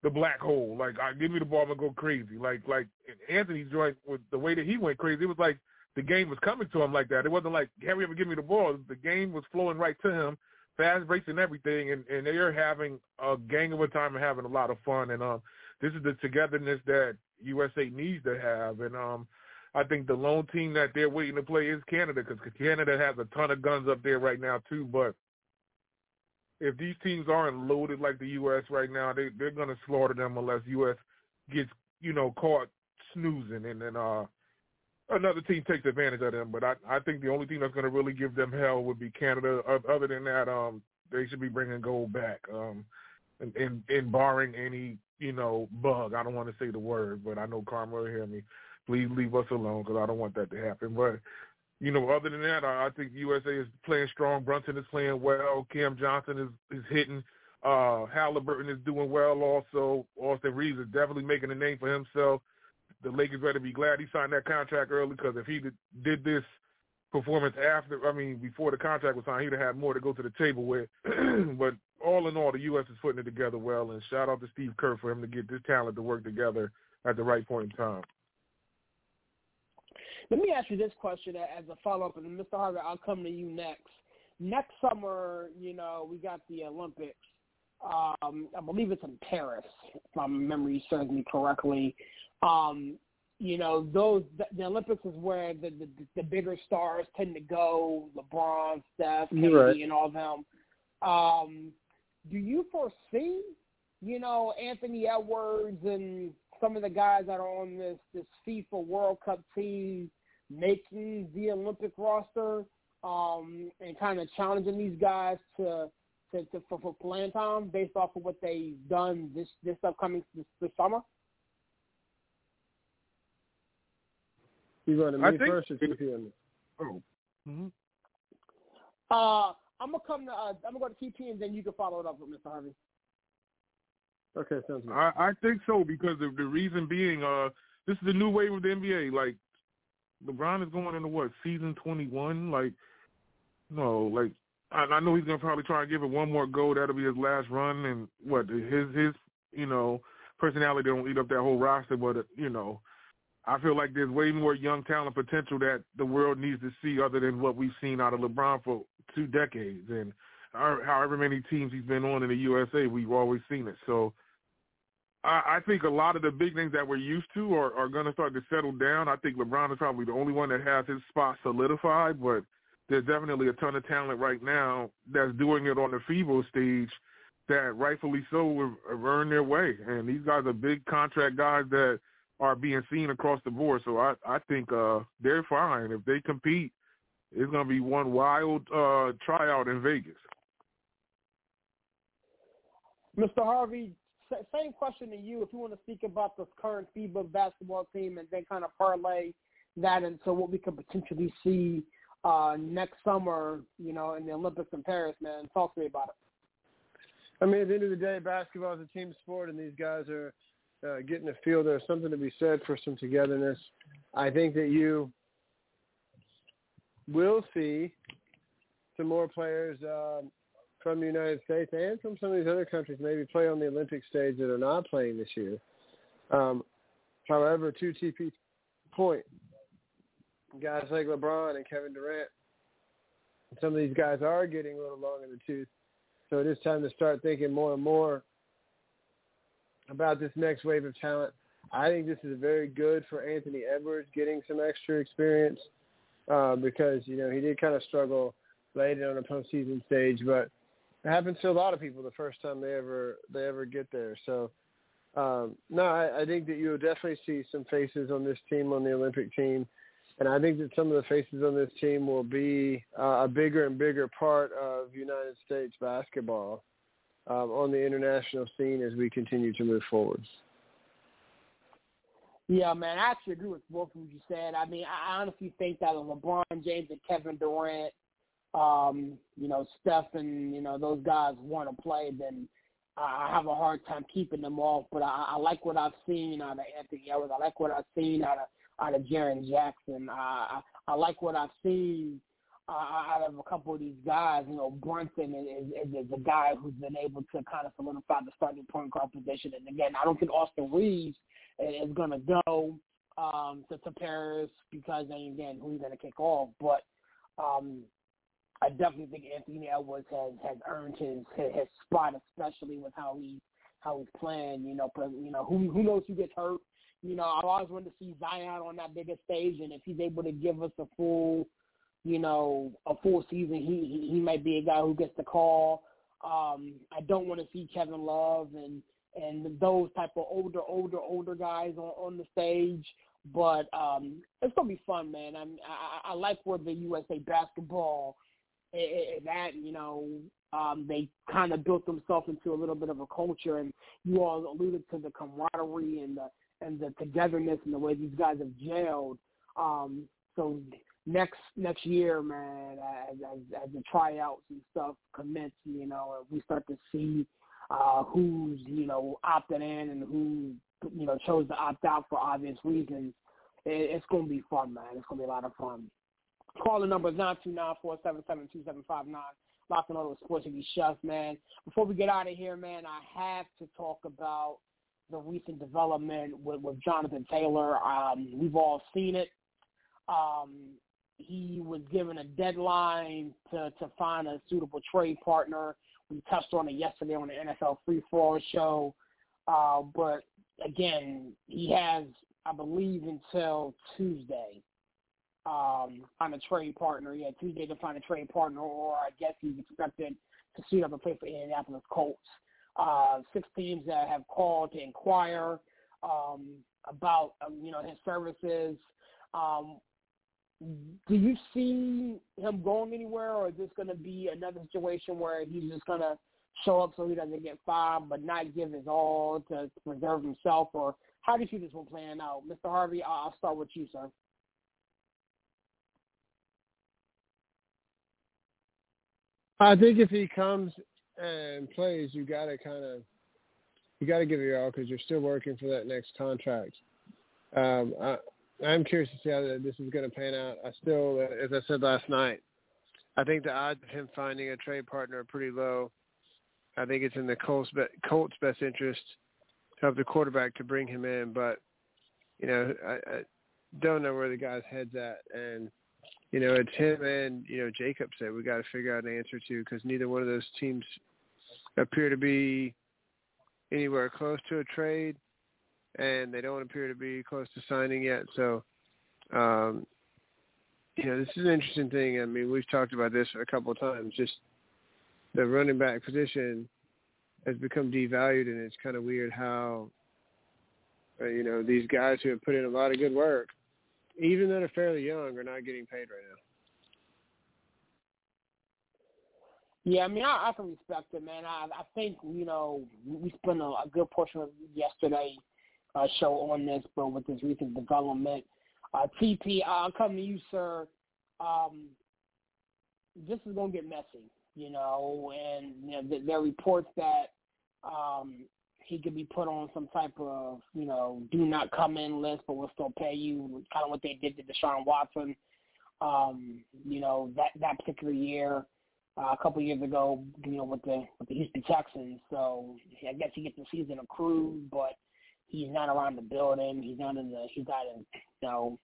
the black hole, like, I give me the ball, I'm going to go crazy. Like, like Anthony's joint, with the way that he went crazy, it was like the game was coming to him like that. It wasn't like, Harry, ever give me the ball. The game was flowing right to him, fast breaks and everything, and, and they are having a gang of a time and having a lot of fun. And um, this is the togetherness that U S A needs to have. And um, I think the lone team that they're waiting to play is Canada, because Canada has a ton of guns up there right now too, but if these teams aren't loaded like the U S right now, they, they're going to slaughter them unless U S gets, you know, caught snoozing and then uh, another team takes advantage of them. But I, I think the only team that's going to really give them hell would be Canada. Other than that, um, they should be bringing gold back um, and, and, and barring any, you know, bug. I don't want to say the word, but I know Karma will hear me. Please leave us alone because I don't want that to happen. But you know, other than that, I think U S A is playing strong. Brunson is playing well. Cam Johnson is, is hitting. Uh, Halliburton is doing well also. Austin Reeves is definitely making a name for himself. The Lakers better be glad he signed that contract early, because if he did, did this performance after, I mean, before the contract was signed, he'd have had more to go to the table with. But all in all, the U S is putting it together well, and shout out to Steve Kerr for him to get this talent to work together at the right point in time. Let me ask you this question as a follow-up, and Mister Harvey, I'll come to you next. Next summer, you know, we got the Olympics. Um, I believe it's in Paris, if my memory serves me correctly. Um, you know, those the, the Olympics is where the, the, the bigger stars tend to go, LeBron, Steph, K D, right, and all them. Um, do you foresee, you know, Anthony Edwards and some of the guys that are on this, this FIFA World Cup team making the Olympic roster um, and kind of challenging these guys to, to, to for, for playing time based off of what they've done this, this upcoming this, this summer? You going to me think, first or T P? Oh. Mm-hmm. Uh, I'm gonna come to uh, I'm gonna go to T P and then you can follow it up with Mister Harvey. Okay, sounds good. I, I think so, because the, the reason being, uh, this is the new wave of the N B A. Like, LeBron is going into what, season twenty-one? Like, no, like I, I know he's gonna probably try and give it one more go. That'll be his last run, and what his his you know personality don't eat up that whole roster. But uh, you know, I feel like there's way more young talent potential that the world needs to see other than what we've seen out of LeBron for two decades and however many teams he's been on in the U S A, we've always seen it. So I, I think a lot of the big things that we're used to are, are going to start to settle down. I think LeBron is probably the only one that has his spot solidified, but there's definitely a ton of talent right now that's doing it on the FIBA stage that rightfully so have earned their way. And these guys are big contract guys that are being seen across the board. So I, I think uh, they're fine. If they compete, it's going to be one wild uh, tryout in Vegas. Mister Harvey, same question to you. If you want to speak about the current FIBA basketball team and then kind of parlay that into what we could potentially see uh, next summer, you know, in the Olympics in Paris, man, talk to me about it. I mean, at the end of the day, basketball is a team sport, and these guys are uh, getting a feel. There's something to be said for some togetherness. I think that you will see some more players um, from the United States and from some of these other countries maybe play on the Olympic stage that are not playing this year. Um, however, to T P's point, guys like LeBron and Kevin Durant, some of these guys are getting a little long in the tooth. So it is time to start thinking more and more about this next wave of talent. I think this is very good for Anthony Edwards getting some extra experience uh, because, you know, he did kind of struggle later on a postseason stage, but it happens to a lot of people the first time they ever they ever get there. So, um, no, I, I think that you'll definitely see some faces on this team, on the Olympic team, and I think that some of the faces on this team will be uh, a bigger and bigger part of United States basketball um, on the international scene as we continue to move forward. Yeah, man, I actually agree with both of what you said. I mean, I honestly think that LeBron James and Kevin Durant, Um, you know, Steph and, you know, those guys want to play, then I have a hard time keeping them off. But I, I like what I've seen out of Anthony Edwards. I like what I've seen out of, out of Jaren Jackson. I, I, I like what I've seen uh, out of a couple of these guys. You know, Brunson is, is, is a guy who's been able to kind of solidify the starting point guard position. And, again, I don't think Austin Reeves is going to go um, to, to Paris because, then again, who's going to kick off? But um, – I definitely think Anthony Edwards has, has earned his, his his spot, especially with how he how he's playing. You know, you know who who knows who gets hurt. You know, I always wanted to see Zion on that bigger stage, and if he's able to give us a full, you know, a full season, he he, he might be a guy who gets the call. Um, I don't want to see Kevin Love and and those type of older older older guys on, on the stage. But um, it's gonna be fun, man. I, I I like where the U S A basketball. It, it, that, you know, um, they kind of built themselves into a little bit of a culture, and you all alluded to the camaraderie and the and the togetherness and the way these guys have gelled. Um, so next next year, man, as, as, as the tryouts and stuff commence, you know, we start to see uh, who's, you know, opted in and who, you know, chose to opt out for obvious reasons. It, it's going to be fun, man. It's going to be a lot of fun. Call the number nine two nine, four seven seven, two seven five nine. Locked on all those Sports City Chefs, man. Before we get out of here, man, I have to talk about the recent development with, with Jonathan Taylor. Um, we've all seen it. Um, he was given a deadline to, to find a suitable trade partner. We touched on it yesterday on the N F L Free For All show. Uh, but, again, he has, I believe, until Tuesday. Um, find a trade partner. Yeah, Tuesday to find a trade partner, or I guess he's expected to suit up and play for Indianapolis Colts. Uh, six teams that have called to inquire um, about um, you know his services. Um, do you see him going anywhere, or is this going to be another situation where he's just going to show up so he doesn't get fired, but not give his all to preserve himself? Or how do you see this one playing out, Mister Harvey? I'll start with you, sir. I think if he comes and plays, you got to kind of you got to give it your all because you're still working for that next contract. Um, I, I'm curious to see how this is going to pan out. I still, as I said last night, I think the odds of him finding a trade partner are pretty low. I think it's in the Colts, Colts' best interest to help the quarterback to bring him in, but you know I, I don't know where the guy's head's at and. You know, it's him and, you know, Jacobs that we got to figure out an answer to because neither one of those teams appear to be anywhere close to a trade, and they don't appear to be close to signing yet. So, um, you know, this is an interesting thing. I mean, we've talked about this a couple of times. Just the running back position has become devalued, and it's kind of weird how, uh, you know, these guys who have put in a lot of good work, even though they're fairly young, are not getting paid right now. Yeah, I mean, I, I can respect it, man. I, I think, you know, we spent a, a good portion of yesterday uh, show on this, but with this recent development. Uh, T P, I'll come to you, sir. Um, this is going to get messy, you know, and you know, th- there are reports that um, he could be put on some type of, you know, do not come in list, but we'll still pay you, kind of what they did to Deshaun Watson, um, you know, that, that particular year. Uh, a couple of years ago, you know, with the with the Houston Texans. So I guess he gets the season accrued, but he's not around the building. He's not in the he's not in you know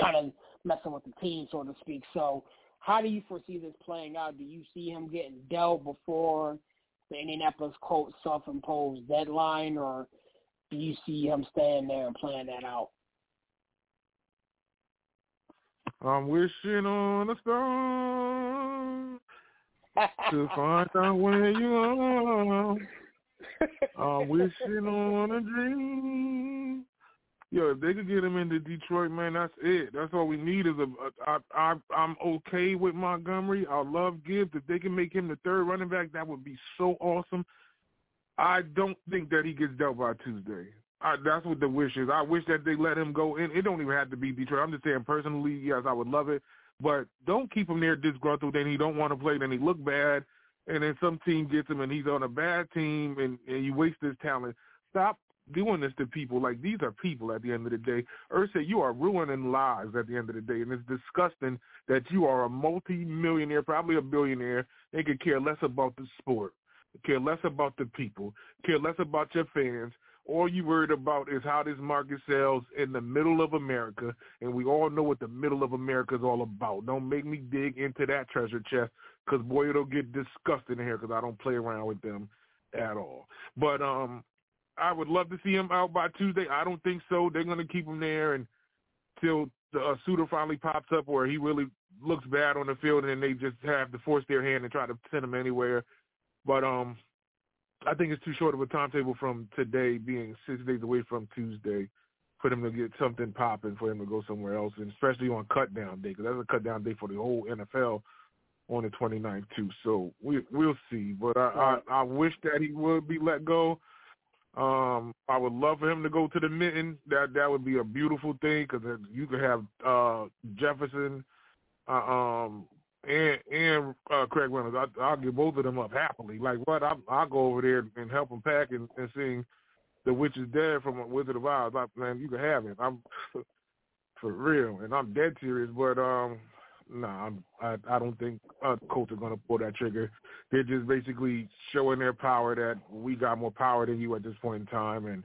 kind of messing with the team, so to speak. So how do you foresee this playing out? Do you see him getting dealt before the Indianapolis Colts self-imposed deadline, or do you see him staying there and playing that out? I'm wishing on a star to find out where you are. I'm wishing on a dream. Yo, if they could get him into Detroit, man, that's it. That's all we need is a. a, a I, I'm okay with Montgomery. I love Gibbs. If they can make him the third running back, that would be so awesome. I don't think that he gets dealt by Tuesday. I, that's what the wish is. I wish that they let him go in. It don't even have to be Detroit. I'm just saying personally, yes, I would love it. But don't keep him there disgruntled, then he don't want to play, then he look bad, and then some team gets him, and he's on a bad team, and, and you waste his talent. Stop doing this to people. Like, these are people at the end of the day. Ursa, you are ruining lives at the end of the day, and it's disgusting that you are a multi-millionaire, probably a billionaire. They could care less about the sport, care less about the people, care less about your fans. All you worried about is how this market sells in the middle of America, and we all know what the middle of America is all about. Don't make me dig into that treasure chest, because, boy, it'll get disgusting in here because I don't play around with them at all. But um, I would love to see him out by Tuesday. I don't think so. They're going to keep him there until the uh, suitor finally pops up or he really looks bad on the field, and then they just have to force their hand and try to send him anywhere. But – um. I think it's too short of a timetable from today being six days away from Tuesday for them to get something popping, for him to go somewhere else, and especially on cut-down day, because that's a cut-down day for the whole N F L on the twenty-ninth, too. So we, we'll see. But I, I, I wish that he would be let go. Um, I would love for him to go to the mitten. That that would be a beautiful thing, because you could have uh, Jefferson uh, um And and uh, Craig Reynolds, I, I'll give both of them up happily. Like, what? I, I'll go over there and help them pack and, and sing The Witch is Dead from Wizard of Oz. I, man, you can have it. I'm for real, and I'm dead serious. But um, nah, I'm, I I don't think uh, Colts are gonna pull that trigger. They're just basically showing their power that we got more power than you at this point in time, and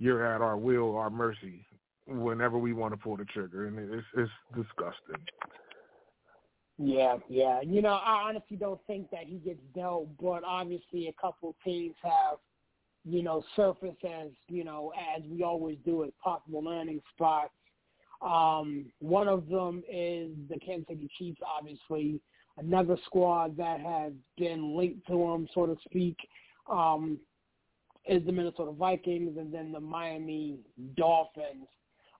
you're at our will, our mercy, whenever we want to pull the trigger, and it's it's disgusting. Yeah, yeah. You know, I honestly don't think that he gets dealt, but obviously a couple of teams have, you know, surfaced as, you know, as we always do, as possible landing spots. Um, one of them is the Kansas City Chiefs, obviously. Another squad that has been linked to them, so to speak, um, is the Minnesota Vikings, and then the Miami Dolphins.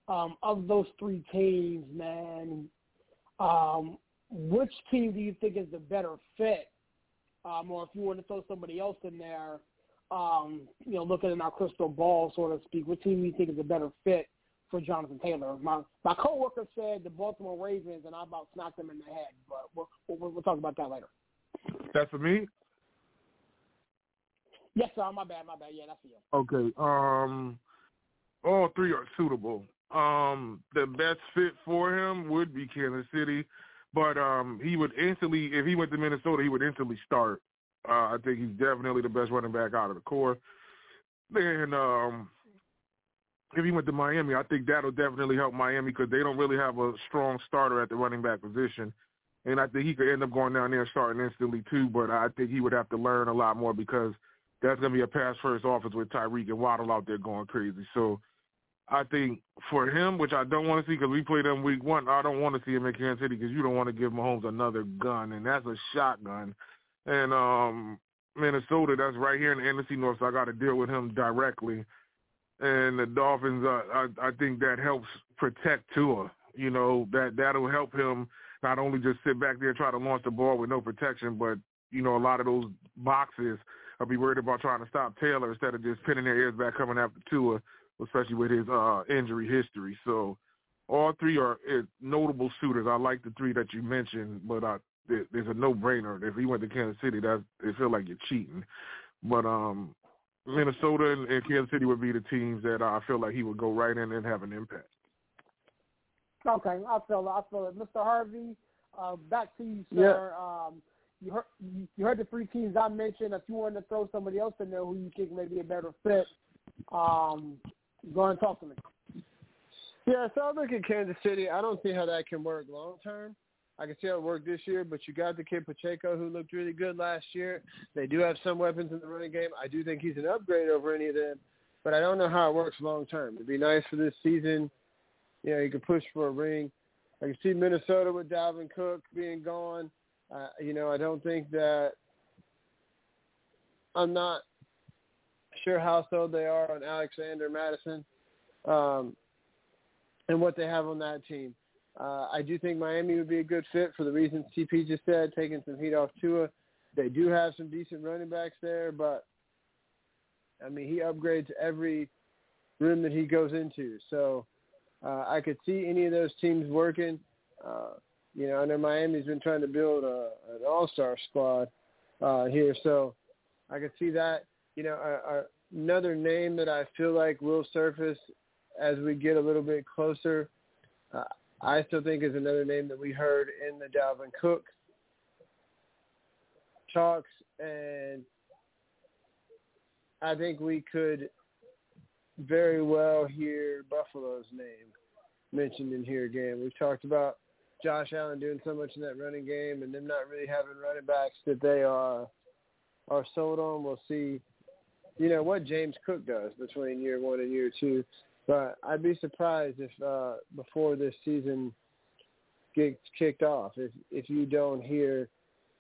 Um, of those three teams, man, um, which team do you think is the better fit? Um, or if you want to throw somebody else in there, um, you know, looking in our crystal ball, so to speak, what team do you think is the better fit for Jonathan Taylor? My my coworker said the Baltimore Ravens, and I about knocked them in the head, but we'll, we'll, we'll talk about that later. That's for me? Yes, sir. My bad, my bad. Yeah, that's for you. Okay. Um, all three are suitable. Um, the best fit for him would be Kansas City. But um, he would instantly, if he went to Minnesota, he would instantly start. Uh, I think he's definitely the best running back out of the core. Then um, if he went to Miami, I think that'll definitely help Miami because they don't really have a strong starter at the running back position. And I think he could end up going down there and starting instantly too, but I think he would have to learn a lot more because that's going to be a pass-first offense with Tyreek and Waddle out there going crazy. So I think for him, which I don't want to see because we played him week one, I don't want to see him in Kansas City because you don't want to give Mahomes another gun, and that's a shotgun. And um, Minnesota, that's right here in the N F C North, so I got to deal with him directly. And the Dolphins, uh, I, I think that helps protect Tua. You know, that, that'll help him not only just sit back there and try to launch the ball with no protection, but you know, a lot of those boxes or be worried about trying to stop Taylor instead of just pinning their ears back coming after Tua, especially with his uh, injury history. So all three are notable suitors. I like the three that you mentioned, but I, there's a no-brainer. If he went to Kansas City, that it feel like you're cheating. But um, Minnesota and, and Kansas City would be the teams that I feel like he would go right in and have an impact. Okay, I feel it. I feel it. Mister Harvey, uh, back to you, sir. Yeah. Um, you, heard, you heard the three teams I mentioned. If you wanted to throw somebody else in there who you think may be a better fit, um, go and talk to me. Yeah, so I look at Kansas City. I don't see how that can work long term. I can see how it worked this year, but you got the kid Pacheco who looked really good last year. They do have some weapons in the running game. I do think he's an upgrade over any of them, but I don't know how it works long term. It'd be nice for this season. You know, you could push for a ring. I can see Minnesota with Dalvin Cook being gone. Uh, you know, I don't think that – I'm not sure how sold they are on Alexander Madison um, and what they have on that team. Uh, I do think Miami would be a good fit for the reasons T P just said, taking some heat off Tua. They do have some decent running backs there, but, I mean, he upgrades every room that he goes into. So, uh, I could see any of those teams working. Uh, you know, I know Miami's been trying to build a, an all-star squad uh, here, so I could see that. You know, a, a, another name that I feel like will surface as we get a little bit closer, uh, I still think is another name that we heard in the Dalvin Cook talks, and I think we could very well hear Buffalo's name mentioned in here again. We've talked about Josh Allen doing so much in that running game and them not really having running backs that they are are sold on. We'll see, you know, what James Cook does between year one and year two. But I'd be surprised if uh, before this season gets kicked off, if if you don't hear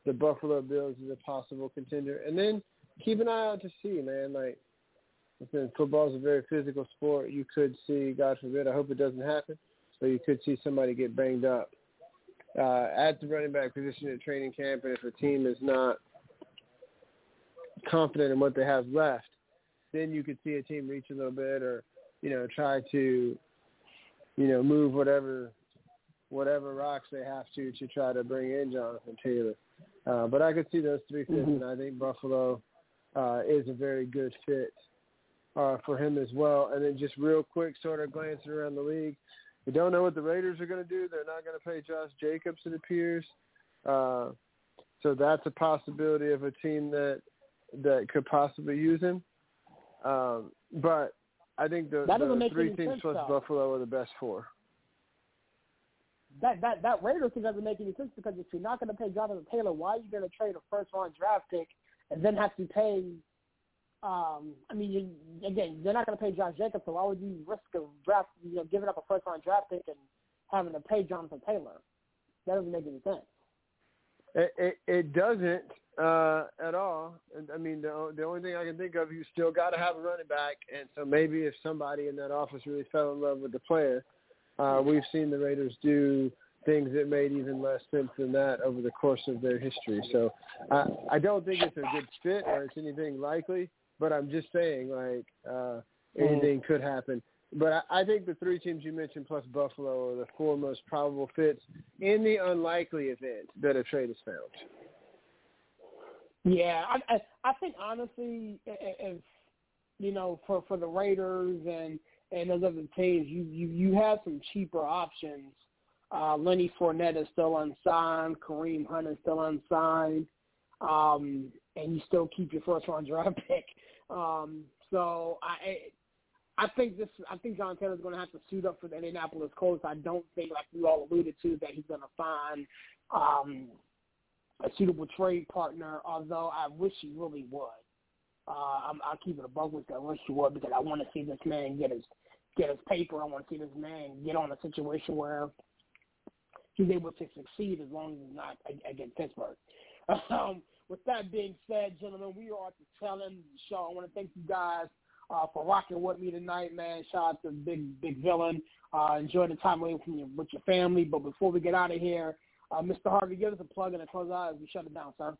the Buffalo Bills as a possible contender. And then keep an eye out to see, man. Like, since football is a very physical sport, you could see, God forbid, I hope it doesn't happen, but you could see somebody get banged up uh, at the running back position at training camp. And if a team is not confident in what they have left, then you could see a team reach a little bit or, you know, try to, you know, move whatever whatever rocks they have to to try to bring in Jonathan Taylor. Uh, but I could see those three fits, mm-hmm. and I think Buffalo uh, is a very good fit uh, for him as well. And then just real quick, sort of glancing around the league, we don't know what the Raiders are going to do. They're not going to pay Josh Jacobs, it appears. Uh, so that's a possibility of a team that, that could possibly use him. Um, but – I think the, the three teams plus though. Buffalo are the best four. That that that Raiders thing doesn't make any sense, because if you're not going to pay Jonathan Taylor, why are you going to trade a first-round draft pick and then have to pay um, – I mean, you, again, they're not going to pay Josh Jacobs, so why would you risk a draft, you know, giving up a first-round draft pick and having to pay Jonathan Taylor? That doesn't make any sense. It, it, it doesn't uh, at all. I mean, the, the only thing I can think of, you still got to have a running back, and so maybe if somebody in that office really fell in love with the player, uh, we've seen the Raiders do things that made even less sense than that over the course of their history. So I, I don't think it's a good fit or it's anything likely, but I'm just saying, like, uh, anything could happen. But I think the three teams you mentioned plus Buffalo are the four most probable fits in the unlikely event that a trade is found. Yeah, I, I think honestly, if, you know, for, for the Raiders and, and those other teams, you, you, you have some cheaper options. Uh, Lenny Fournette is still unsigned. Kareem Hunt is still unsigned. Um, and you still keep your first-round draft pick. Um, so I – I think this. I think Jonathan Taylor's going to have to suit up for the Indianapolis Colts. I don't think, like we all alluded to, that he's going to find um, a suitable trade partner, although I wish he really would. Uh, I'm, I'll keep it a bug with that. I wish he would, because I want to see this man get his get his paper. I want to see this man get on a situation where he's able to succeed, as long as he's not against Pittsburgh. Um, with that being said, gentlemen, we are at the tail end of the show. I want to thank you guys Uh, for rocking with me tonight, man. Shout out to Big Big Villain. Uh, enjoy the time away from your, with your family. But before we get out of here, uh, Mister Harvey, give us a plug and a close out as we shut it down, sir.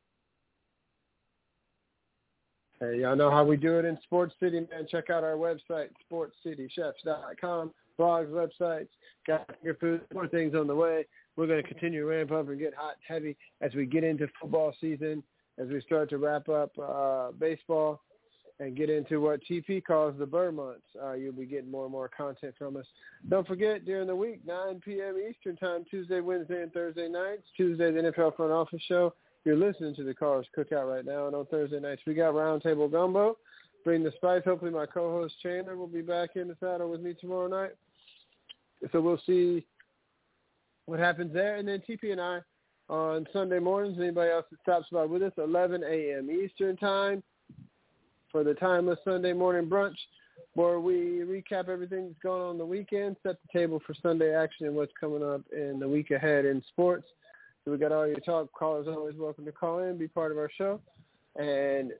Hey, y'all know how we do it in Sports City, man. Check out our website, sports city chefs dot com. Blogs, websites, got your food, more things on the way. We're going to continue to ramp up and get hot and heavy as we get into football season, as we start to wrap up uh, baseball and get into what T P calls the burr months. Uh, you'll be getting more and more content from us. Don't forget, during the week, nine p.m. Eastern time, Tuesday, Wednesday, and Thursday nights, Tuesday, the N F L Front Office Show. You're listening to the Callers Cookout right now, and on Thursday nights, we got Roundtable Gumbo. Bring the spice. Hopefully my co-host Chandler will be back in the saddle with me tomorrow night. So we'll see what happens there. And then T P and I on Sunday mornings, anybody else that stops by with us, eleven a.m. Eastern time for the Timeless Sunday Morning Brunch, where we recap everything that's going on the weekend, set the table for Sunday action and what's coming up in the week ahead in sports. So we got all your talk. Callers always welcome to call in, be part of our show. And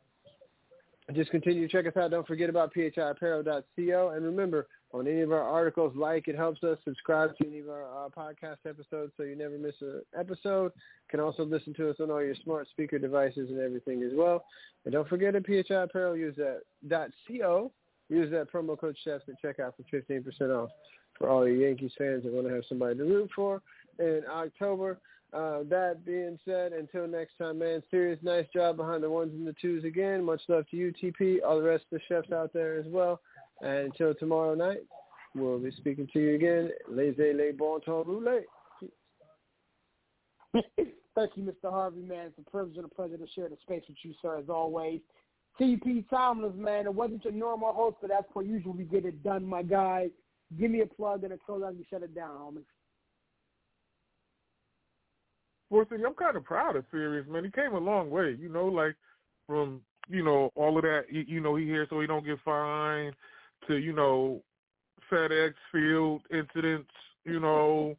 just continue to check us out. Don't forget about p h i apparel dot co. And remember, on any of our articles, like, it helps us. Subscribe to any of our uh, podcast episodes so you never miss an episode. You can also listen to us on all your smart speaker devices and everything as well. And don't forget at P H I Apparel, use that .co. Use that promo code Chefs at checkout for fifteen percent off for all your Yankees fans that want to have somebody to root for in October. Uh, that being said, until next time, man, serious, nice job behind the ones and the twos again. Much love to you, T P, all the rest of the chefs out there as well. And until tomorrow night, we'll be speaking to you again. Laissez les bon temps rouler. Thank you, Mister Harvey, man. It's a privilege and a pleasure to share the space with you, sir, as always. T P Tymeless, man, it wasn't your normal host, but that's per usual. We get it done, my guy. Give me a plug and a close out and shut it down, homie. Well, see, I'm kind of proud of Serious, man. He came a long way, you know, like from, you know, all of that, you, you know, he here so he don't get fined to, you know, FedEx field incidents, you know,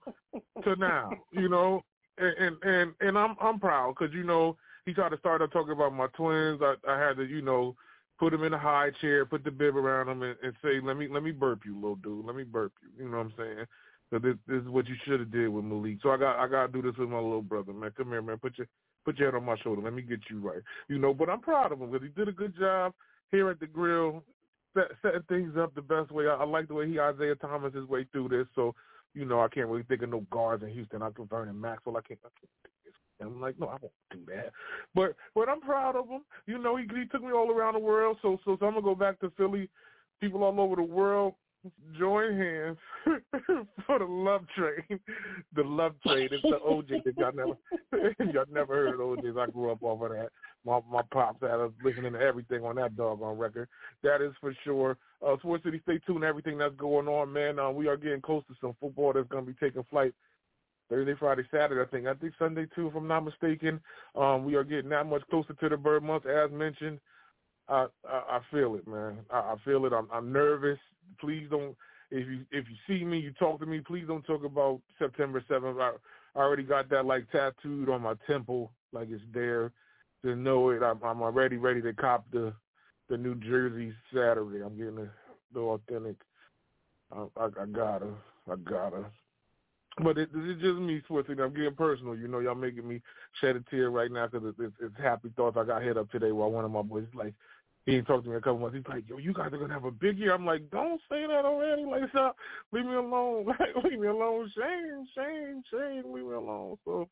to now, you know, and and, and, and I'm I'm proud because, you know, he tried to start up talking about my twins. I, I had to, you know, put him in a high chair, put the bib around him and, and say, let me let me burp you, little dude. Let me burp you. You know what I'm saying? So this, this is what you should have did with Malik. So I got I got to do this with my little brother, man. Come here, man. Put your put your head on my shoulder. Let me get you right, you know. But I'm proud of him because he did a good job here at the grill, set, setting things up the best way. I, I like the way he Isaiah Thomas his way through this. So you know I can't really think of no guards in Houston. I can Vernon Maxwell. I can't. I can't do this. And I'm like, no, I won't do that. But but I'm proud of him. You know, he he took me all around the world. So so, so I'm gonna go back to Philly. People all over the world. Join hands for the love train. The love train. It's the O J that y'all never, y'all never heard of O J's. I grew up off of that. My, my pops had us listening to everything on that doggone record. That is for sure. Uh, Sports City, stay tuned to everything that's going on, man. Uh, we are getting close to some football that's going to be taking flight Thursday, Friday, Saturday, I think. I think Sunday, too, if I'm not mistaken. Um, we are getting that much closer to the bird month, as mentioned. I, I, I feel it, man. I, I feel it. I'm, I'm nervous. Please don't. If you if you see me, you talk to me. Please don't talk about September seventh. I, I already got that like tattooed on my temple, like it's there to know it. I'm, I'm already ready to cop the the New Jersey Saturday. I'm getting the, the authentic. I, I, I gotta, I gotta. But it, it's just me, Swiss. I'm getting personal. You know, y'all making me shed a tear right now because it's, it's, it's happy thoughts. I got hit up today while one of my boys like. He ain't talked to me in a couple months. He's like, yo, you guys are going to have a big year. I'm like, don't say that already. Like, stop. Leave me alone. Like, leave me alone. Shame, shame, shame. Leave me alone. So,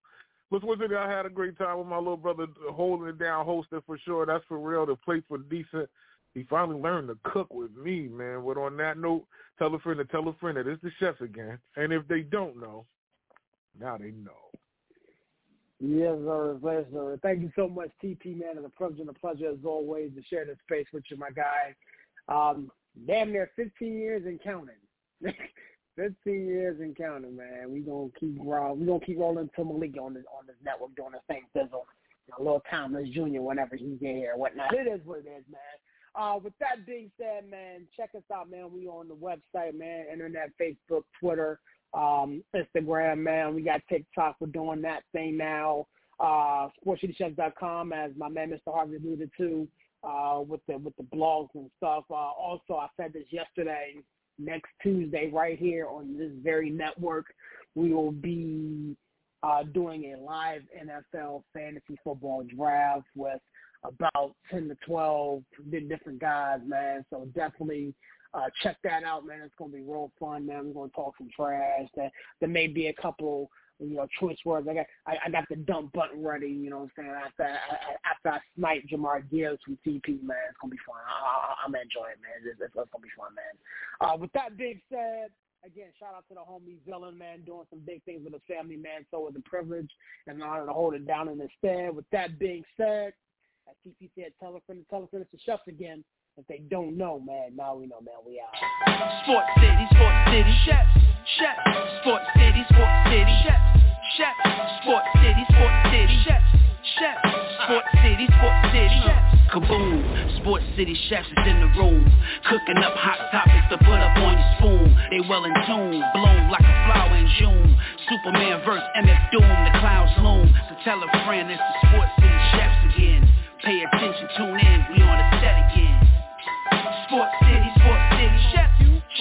let's was it. I had a great time with my little brother holding it down, hosting for sure. That's for real. The plates were decent. He finally learned to cook with me, man. But on that note, tell a friend to tell a friend that it's the chefs again. And if they don't know, now they know. Yes, sir. Yes, sir. Thank you so much, T P, man. It's a privilege and a pleasure, as always, to share this space with you, my guy. Um, damn near fifteen years and counting. fifteen years and counting, man. We're going to keep rolling. We're going to keep rolling to Malik on this, on this network doing the same sizzle. You know, little Thomas Junior whenever he get here or whatnot. It is what it is, man. Uh, with that being said, man, check us out, man. We on the website, man, Internet, Facebook, Twitter. Um, Instagram, man. We got TikTok. We're doing that thing now. Uh, sports city chefs dot com, as my man Mister Harvey alluded to, uh, with the with the blogs and stuff. Uh, also, I said this yesterday. Next Tuesday, right here on this very network, we will be uh, doing a live N F L fantasy football draft with about ten to twelve different guys, man. So definitely uh, check that out, man. It's going to be real fun, man. We're going to talk some trash. There, there may be a couple, you know, choice words. I got I, I got the dump button ready, you know what I'm saying? After I, after I snipe Jamar Gibbs from T P, man, it's going to be fun. I, I, I'm enjoying it, man. It's, it's, it's going to be fun, man. Uh, with that being said, again, shout out to the homie Dylan, man, doing some big things with his family, man. So it's a privilege and an honor to hold it down in his stead. With that being said, as T P said, tell a friend to tell a friend it's the chefs again. If they don't know, man, now we know, man. We out. Sports City, Sports City, Chefs, Chefs. Sports City, Sports City, Chefs, Chefs. Sports City, Sports City, Chefs, Chefs. Sports City, Sports City, Chefs. Kaboom! Sports City Chefs is in the room, cooking up hot topics to put up on your spoon. They well in tune, bloom like a flower in June. Superman versus M F Doom, the clouds loom. So tell a friend it's the Sports City Chefs again. Pay attention, tune in, we on the set again. Sports City, Sports City, Chef,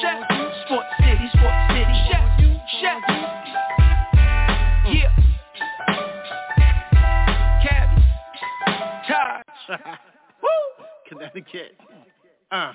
Chef. Sports City, Sports City, Chef, Chef. Yeah. Cavs. Taj. Woo. Connecticut. Uh.